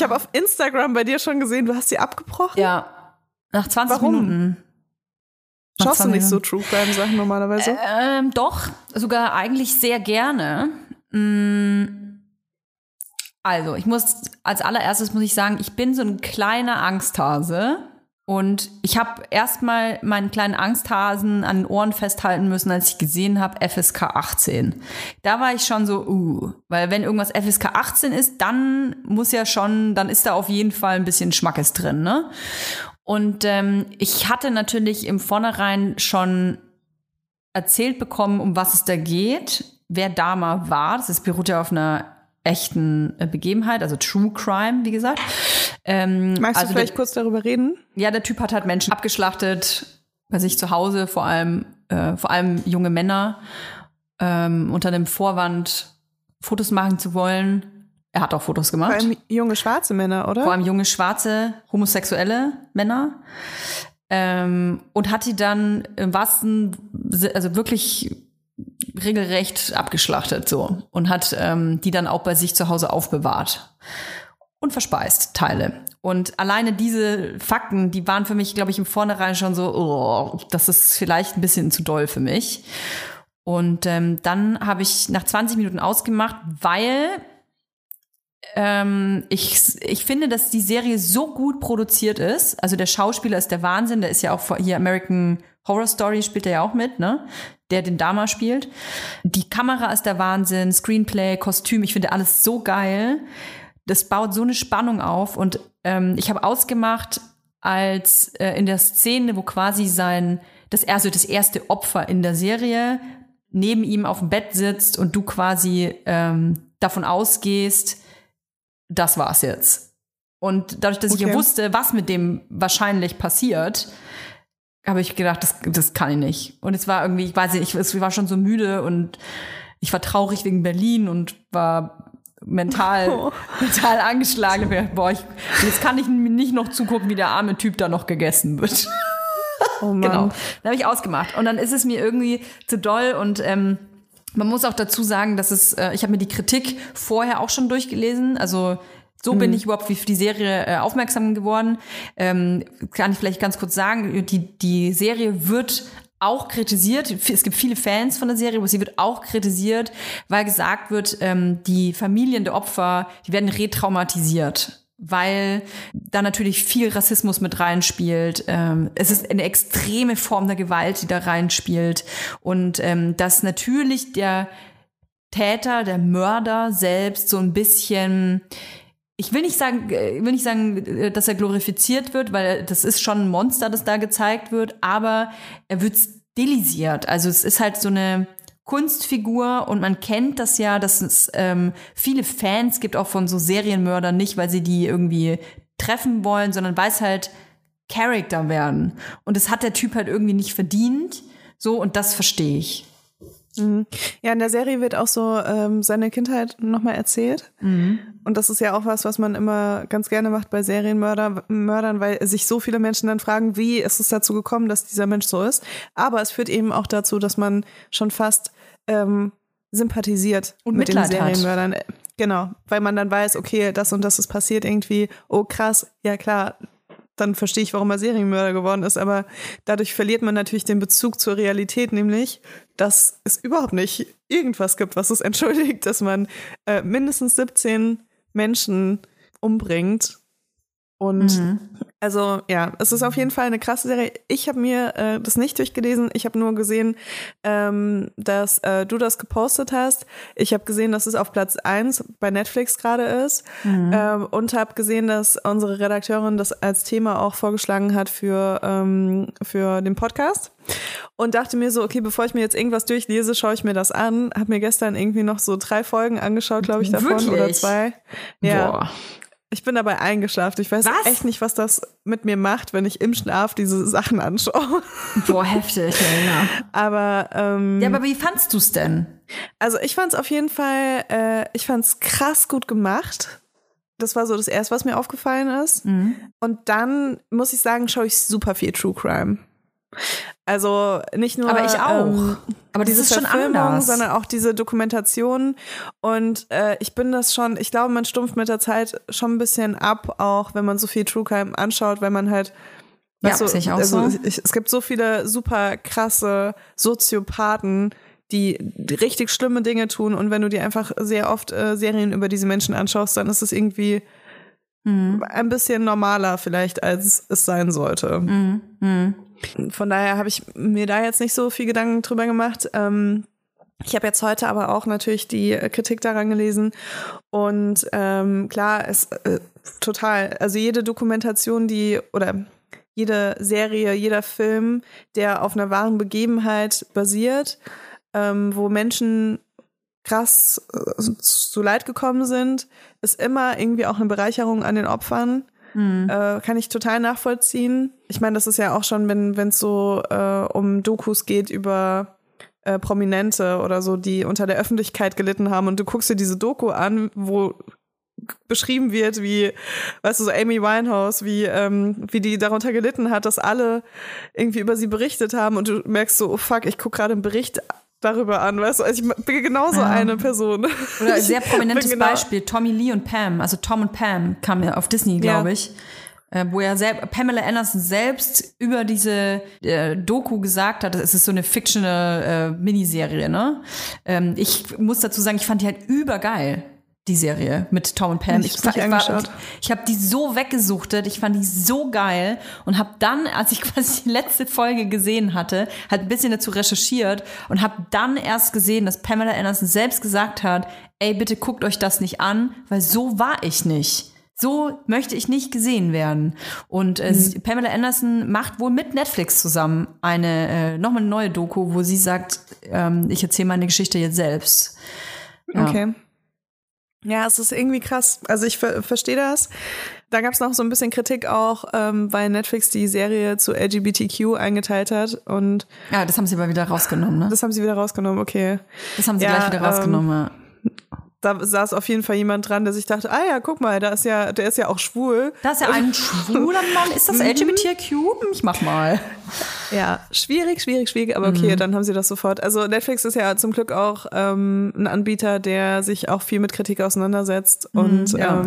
habe auf Instagram bei dir schon gesehen, du hast sie abgebrochen? Ja. Nach 20 Minuten. Schaust du nicht so True Crime Sachen normalerweise? Doch, sogar eigentlich sehr gerne. Also, als allererstes muss ich sagen, ich bin so ein kleiner Angsthase und ich habe erstmal meinen kleinen Angsthasen an den Ohren festhalten müssen, als ich gesehen habe FSK 18. Da war ich schon so, weil wenn irgendwas FSK 18 ist, dann ist da auf jeden Fall ein bisschen Schmackes drin, ne? Und ich hatte natürlich im Vornherein schon erzählt bekommen, um was es da geht. Wer Dahmer war, das beruht ja auf einer echten Begebenheit, also True Crime, wie gesagt. Magst du vielleicht kurz darüber reden? Ja, der Typ hat halt Menschen abgeschlachtet, bei sich zu Hause, vor allem junge Männer, unter dem Vorwand, Fotos machen zu wollen. Er hat auch Fotos gemacht. Vor allem junge schwarze Männer, oder? Vor allem junge schwarze, homosexuelle Männer. Und hat die dann im wahrsten, also wirklich regelrecht abgeschlachtet so und hat die dann auch bei sich zu Hause aufbewahrt und verspeist Teile. Und alleine diese Fakten, die waren für mich, glaube ich, im Vornherein schon so, das ist vielleicht ein bisschen zu doll für mich. Und dann habe ich nach 20 Minuten ausgemacht, weil ich finde, dass die Serie so gut produziert ist. Also der Schauspieler ist der Wahnsinn, der ist ja auch hier American Horror Story, spielt er ja auch mit, ne? Der den Dahmer spielt. Die Kamera ist der Wahnsinn, Screenplay, Kostüm, ich finde alles so geil. Das baut so eine Spannung auf. Und ich habe ausgemacht, als in der Szene, wo quasi das erste Opfer in der Serie neben ihm auf dem Bett sitzt und du quasi davon ausgehst, das war's jetzt. Und dadurch, dass ich ja wusste, was mit dem wahrscheinlich passiert, habe ich gedacht, das kann ich nicht. Und es war irgendwie, ich weiß nicht, ich war schon so müde und ich war traurig wegen Berlin und war mental angeschlagen. Und ich dachte, boah, jetzt kann ich nicht noch zugucken, wie der arme Typ da noch gegessen wird. Oh Mann. Genau. Dann habe ich ausgemacht. Und dann ist es mir irgendwie zu doll und man muss auch dazu sagen, dass es, ich habe mir die Kritik vorher auch schon durchgelesen, also so bin ich überhaupt auf die Serie aufmerksam geworden. Kann ich vielleicht ganz kurz sagen, die Serie wird auch kritisiert, es gibt viele Fans von der Serie, aber sie wird auch kritisiert, weil gesagt wird, die Familien der Opfer, die werden retraumatisiert, weil da natürlich viel Rassismus mit reinspielt. Es ist eine extreme Form der Gewalt, die da reinspielt. Und dass natürlich der Täter, der Mörder selbst so ein bisschen... Ich will nicht sagen, dass er glorifiziert wird, weil das ist schon ein Monster, das da gezeigt wird, aber er wird stilisiert. Also es ist halt so eine Kunstfigur und man kennt das ja, dass es viele Fans gibt auch von so Serienmördern, nicht weil sie die irgendwie treffen wollen, sondern weil es halt Charakter werden. Und das hat der Typ halt irgendwie nicht verdient. So, und das verstehe ich. Mhm. Ja, in der Serie wird auch so seine Kindheit nochmal erzählt. Mhm. Und das ist ja auch was man immer ganz gerne macht bei Serienmördern, weil sich so viele Menschen dann fragen, wie ist es dazu gekommen, dass dieser Mensch so ist. Aber es führt eben auch dazu, dass man schon fast sympathisiert und mit den Serienmördern. Hat. Genau, weil man dann weiß, okay, das und das ist passiert irgendwie. Oh krass, ja klar, dann verstehe ich, warum er Serienmörder geworden ist. Aber dadurch verliert man natürlich den Bezug zur Realität, nämlich, dass es überhaupt nicht irgendwas gibt, was es entschuldigt, dass man mindestens 17 Menschen umbringt. Und also ja, es ist auf jeden Fall eine krasse Serie. Ich habe mir das nicht durchgelesen. Ich habe nur gesehen, dass du das gepostet hast. Ich habe gesehen, dass es auf Platz 1 bei Netflix gerade ist. Und habe gesehen, dass unsere Redakteurin das als Thema auch vorgeschlagen hat für den Podcast. Und dachte mir so, okay, bevor ich mir jetzt irgendwas durchlese, schaue ich mir das an. Habe mir gestern irgendwie noch so 3 Folgen angeschaut, glaube ich, davon. Wirklich? Oder 2. Ja. Boah. Ich bin dabei eingeschlafen. Ich weiß echt nicht, was das mit mir macht, wenn ich im Schlaf diese Sachen anschaue. Boah, heftig. Ja. Aber ja, aber wie fandst du es denn? Also ich fand es auf jeden Fall, ich fand es krass gut gemacht. Das war so das Erste, was mir aufgefallen ist. Mhm. Und dann, muss ich sagen, schaue ich super viel True Crime. Also nicht nur... Aber ich auch. Aber das ist schon anders. Sondern auch diese Dokumentationen. Und ich glaube, man stumpft mit der Zeit schon ein bisschen ab, auch wenn man so viel True Crime anschaut, weil man halt... Ja, weißt du, ich auch so. Also, es gibt so viele super krasse Soziopathen, die richtig schlimme Dinge tun. Und wenn du dir einfach sehr oft Serien über diese Menschen anschaust, dann ist es irgendwie... ein bisschen normaler vielleicht, als es sein sollte. Von daher habe ich mir da jetzt nicht so viel Gedanken drüber gemacht. Ich habe jetzt heute aber auch natürlich die Kritik daran gelesen und klar, total, also jede Dokumentation, oder jede Serie, jeder Film, der auf einer wahren Begebenheit basiert, wo Menschen krass zu Leid gekommen sind, ist immer irgendwie auch eine Bereicherung an den Opfern. Kann ich total nachvollziehen. Ich meine, das ist ja auch schon, wenn es so um Dokus geht über Prominente oder so, die unter der Öffentlichkeit gelitten haben, und du guckst dir diese Doku an, wo beschrieben wird, wie, weißt du, so Amy Winehouse, wie die darunter gelitten hat, dass alle irgendwie über sie berichtet haben, und du merkst so, oh fuck, ich gucke gerade einen Bericht darüber an, weißt du, also ich bin genauso eine Person. Oder ein sehr prominentes Beispiel, Tommy Lee und Pam, also Tom und Pam kam ja auf Disney, glaube ich, wo ja Pamela Anderson selbst über diese Doku gesagt hat, es ist so eine fictional Miniserie, ne? Ich muss dazu sagen, ich fand die halt übergeil, die Serie mit Tom und Pam. Ich habe die so weggesuchtet, ich fand die so geil und habe dann, als ich quasi die letzte Folge gesehen hatte, halt ein bisschen dazu recherchiert und habe dann erst gesehen, dass Pamela Anderson selbst gesagt hat, ey, bitte guckt euch das nicht an, weil so war ich nicht. So möchte ich nicht gesehen werden. Und Pamela Anderson macht wohl mit Netflix zusammen nochmal eine neue Doku, wo sie sagt, ich erzähle meine Geschichte jetzt selbst. Ja. Okay. Ja, es ist irgendwie krass. Also ich verstehe das. Da gab es noch so ein bisschen Kritik auch, weil Netflix die Serie zu LGBTQ eingeteilt hat. Und ja, das haben sie aber wieder rausgenommen, ne? Das haben sie wieder rausgenommen, okay. Das haben sie ja, gleich wieder rausgenommen, ja. Da saß auf jeden Fall jemand dran, der sich dachte, ah ja, guck mal, der ist ja auch schwul. Da ist ja ein schwuler Mann. Ist das LGBTQ? Ich mach mal. Ja, schwierig, aber okay, dann haben sie das sofort. Also Netflix ist ja zum Glück auch ein Anbieter, der sich auch viel mit Kritik auseinandersetzt. Und ja.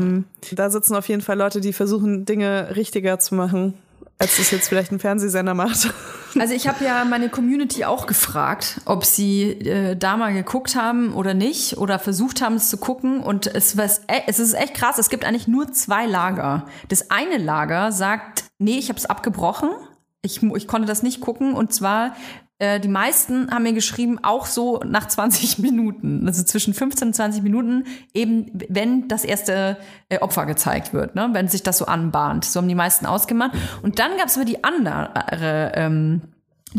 Da sitzen auf jeden Fall Leute, die versuchen, Dinge richtiger zu machen, als das jetzt vielleicht ein Fernsehsender macht. Also ich habe ja meine Community auch gefragt, ob sie da mal geguckt haben oder nicht oder versucht haben, es zu gucken. Und es ist echt krass, es gibt eigentlich nur zwei Lager. Das eine Lager sagt, nee, ich habe es abgebrochen, ich konnte das nicht gucken. Und zwar, die meisten haben mir geschrieben, auch so nach 20 Minuten, also zwischen 15 und 20 Minuten, eben wenn das erste Opfer gezeigt wird, ne? Wenn sich das so anbahnt. So haben die meisten ausgemacht. Und dann gab es aber den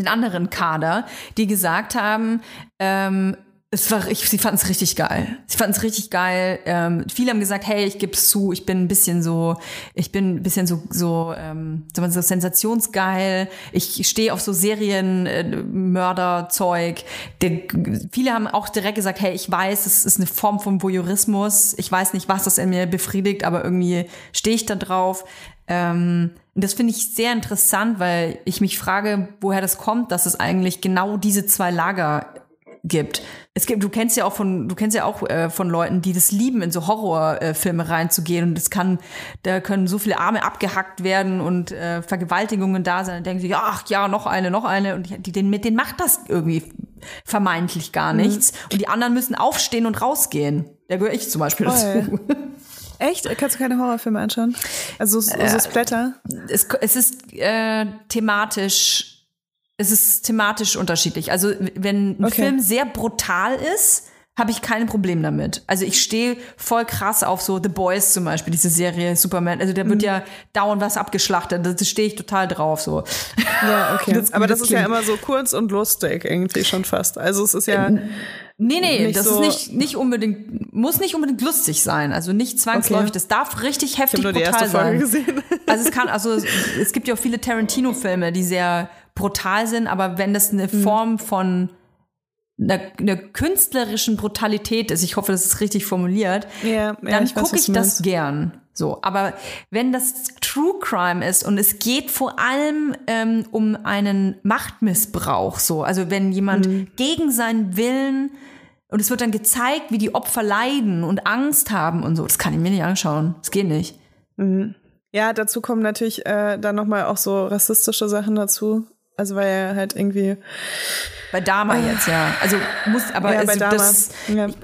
anderen Kader, die gesagt haben, sie fanden es richtig geil. Viele haben gesagt, hey, ich gebe es zu, ich bin ein bisschen so sensationsgeil. Ich stehe auf so Serienmörderzeug. Viele haben auch direkt gesagt, hey, ich weiß, es ist eine Form von Voyeurismus. Ich weiß nicht, was das in mir befriedigt, aber irgendwie stehe ich da drauf. Und das finde ich sehr interessant, weil ich mich frage, woher das kommt, dass es eigentlich genau diese zwei Lager gibt. Du kennst ja auch von Leuten, die das lieben, in so Horrorfilme reinzugehen, und da können so viele Arme abgehackt werden und Vergewaltigungen da sein, und denken sie, ach ja, noch eine, und denen macht das irgendwie vermeintlich gar nichts, und die anderen müssen aufstehen und rausgehen. Da gehöre ich zum Beispiel dazu. Echt? Kannst du keine Horrorfilme anschauen? Also so Splatter? Es ist thematisch unterschiedlich. Also wenn ein Film sehr brutal ist, habe ich kein Problem damit. Also ich stehe voll krass auf so The Boys zum Beispiel, diese Serie Superman. Also da wird ja dauernd was abgeschlachtet. Da stehe ich total drauf so. Ja, okay. Das ist ja immer so kurz und lustig irgendwie schon fast. Also es ist ja Nee, das so ist nicht unbedingt, muss nicht unbedingt lustig sein, also nicht zwangsläufig, das darf richtig heftig brutal sein. Ich habe nur die erste Folge gesehen. Es gibt ja auch viele Tarantino-Filme, die sehr brutal sind, aber wenn das eine Form von einer künstlerischen Brutalität ist, ich hoffe, das ist richtig formuliert, dann gucke ich das gern. So, aber wenn das True Crime ist und es geht vor allem um einen Machtmissbrauch, so, also wenn jemand gegen seinen Willen, und es wird dann gezeigt, wie die Opfer leiden und Angst haben und so, das kann ich mir nicht anschauen, das geht nicht. Mhm. Ja, dazu kommen natürlich dann nochmal auch so rassistische Sachen dazu, also weil er halt irgendwie bei Dahmer jetzt, ja.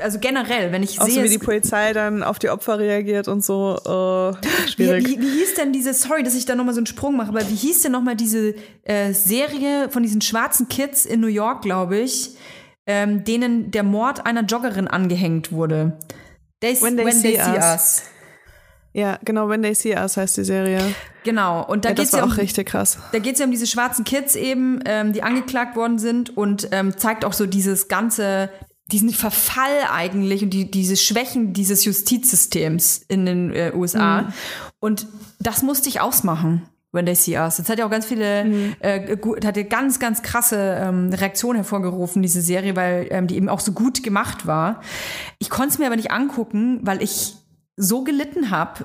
Also generell, wenn ich auch sehe, so wie die Polizei dann auf die Opfer reagiert und so, schwierig. Wie hieß denn diese, sorry, dass ich da nochmal so einen Sprung mache, aber wie hieß denn nochmal diese Serie von diesen schwarzen Kids in New York, glaube ich, denen der Mord einer Joggerin angehängt wurde? When They See Us. Ja, genau, When They See Us heißt die Serie. Genau, und da geht's ja auch richtig krass. Da geht's ja um diese schwarzen Kids eben, die angeklagt worden sind, und zeigt auch so diesen Verfall eigentlich und diese Schwächen dieses Justizsystems in den USA. Und das musste ich ausmachen, When They See Us. Das hat ja auch ganz viele, hatte ganz, ganz krasse Reaktionen hervorgerufen, diese Serie, weil die eben auch so gut gemacht war. Ich konnte es mir aber nicht angucken, weil ich so gelitten habe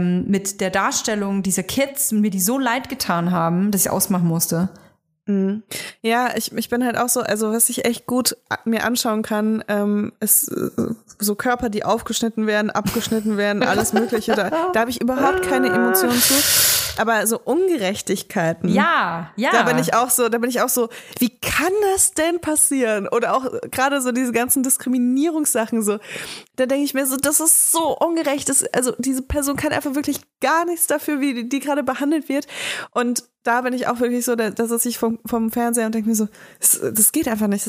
mit der Darstellung dieser Kids, mir die so leid getan haben, dass ich ausmachen musste. Ja, ich bin halt auch so, also was ich echt gut mir anschauen kann, ist so Körper, die aufgeschnitten werden, abgeschnitten werden, alles Mögliche. Da habe ich überhaupt keine Emotionen zu. Aber so Ungerechtigkeiten. Ja. Da bin ich auch so, wie kann das denn passieren? Oder auch gerade so diese ganzen Diskriminierungssachen so. Da denke ich mir so, das ist so ungerecht. Also diese Person kann einfach wirklich gar nichts dafür, wie die gerade behandelt wird. Und da bin ich auch wirklich so, da sitze ich vom Fernseher und denke mir so, das geht einfach nicht.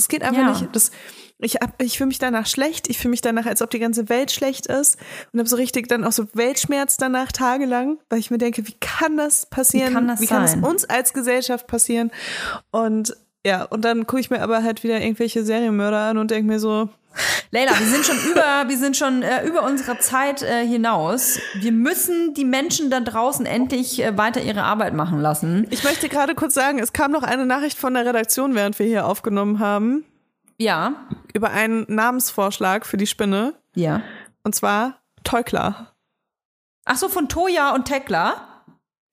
Ich fühle mich danach schlecht. Ich fühle mich danach, als ob die ganze Welt schlecht ist. Und habe so richtig dann auch so Weltschmerz danach tagelang, weil ich mir denke, wie kann das passieren? Wie kann das uns als Gesellschaft passieren? Und dann gucke ich mir aber halt wieder irgendwelche Serienmörder an und denke mir so, Leila, wir sind schon über unsere Zeit hinaus. Wir müssen die Menschen da draußen endlich weiter ihre Arbeit machen lassen. Ich möchte gerade kurz sagen, es kam noch eine Nachricht von der Redaktion, während wir hier aufgenommen haben. Ja. Über einen Namensvorschlag für die Spinne. Ja. Und zwar Teukler. Ach so, von Toya und Tekla?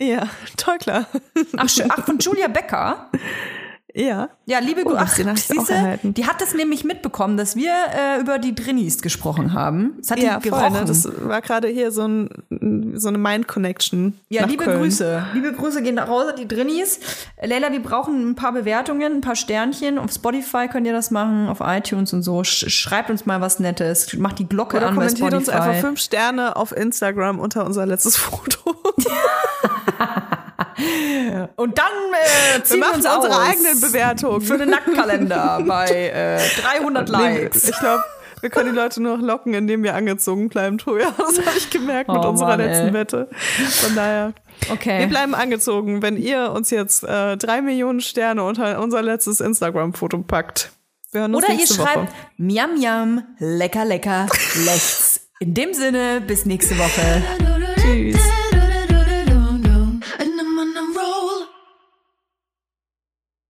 Ja, Teukler. Ach, von Julia Becker? Ja. Ja, liebe Gute, siehste, die hat das nämlich mitbekommen, dass wir über die Drinnies gesprochen haben. Das hat die gerochen. Voll, ne? Das war gerade hier so eine Mind-Connection. Ja, liebe Köln. Grüße. Liebe Grüße gehen raus an die Drinnies. Leila, wir brauchen ein paar Bewertungen, ein paar Sternchen. Auf Spotify könnt ihr das machen, auf iTunes und so. Schreibt uns mal was Nettes. Macht die Glocke an bei Spotify. Kommentiert uns einfach 5 Sterne auf Instagram unter unser letztes Foto. Und dann ziehen wir uns unsere eigenen Bewertungen für den Nacktkalender bei 300 Likes. Ich glaube, wir können die Leute nur noch locken, indem wir angezogen bleiben, Toja. Das habe ich gemerkt mit unserer letzten Wette. Von daher, okay. Wir bleiben angezogen, wenn ihr uns jetzt 3 Millionen Sterne unter unser letztes Instagram-Foto packt. Wir hören uns oder nächste ihr Woche. Schreibt Miam Miam, lecker, lecker, lechts. In dem Sinne, bis nächste Woche. Tschüss.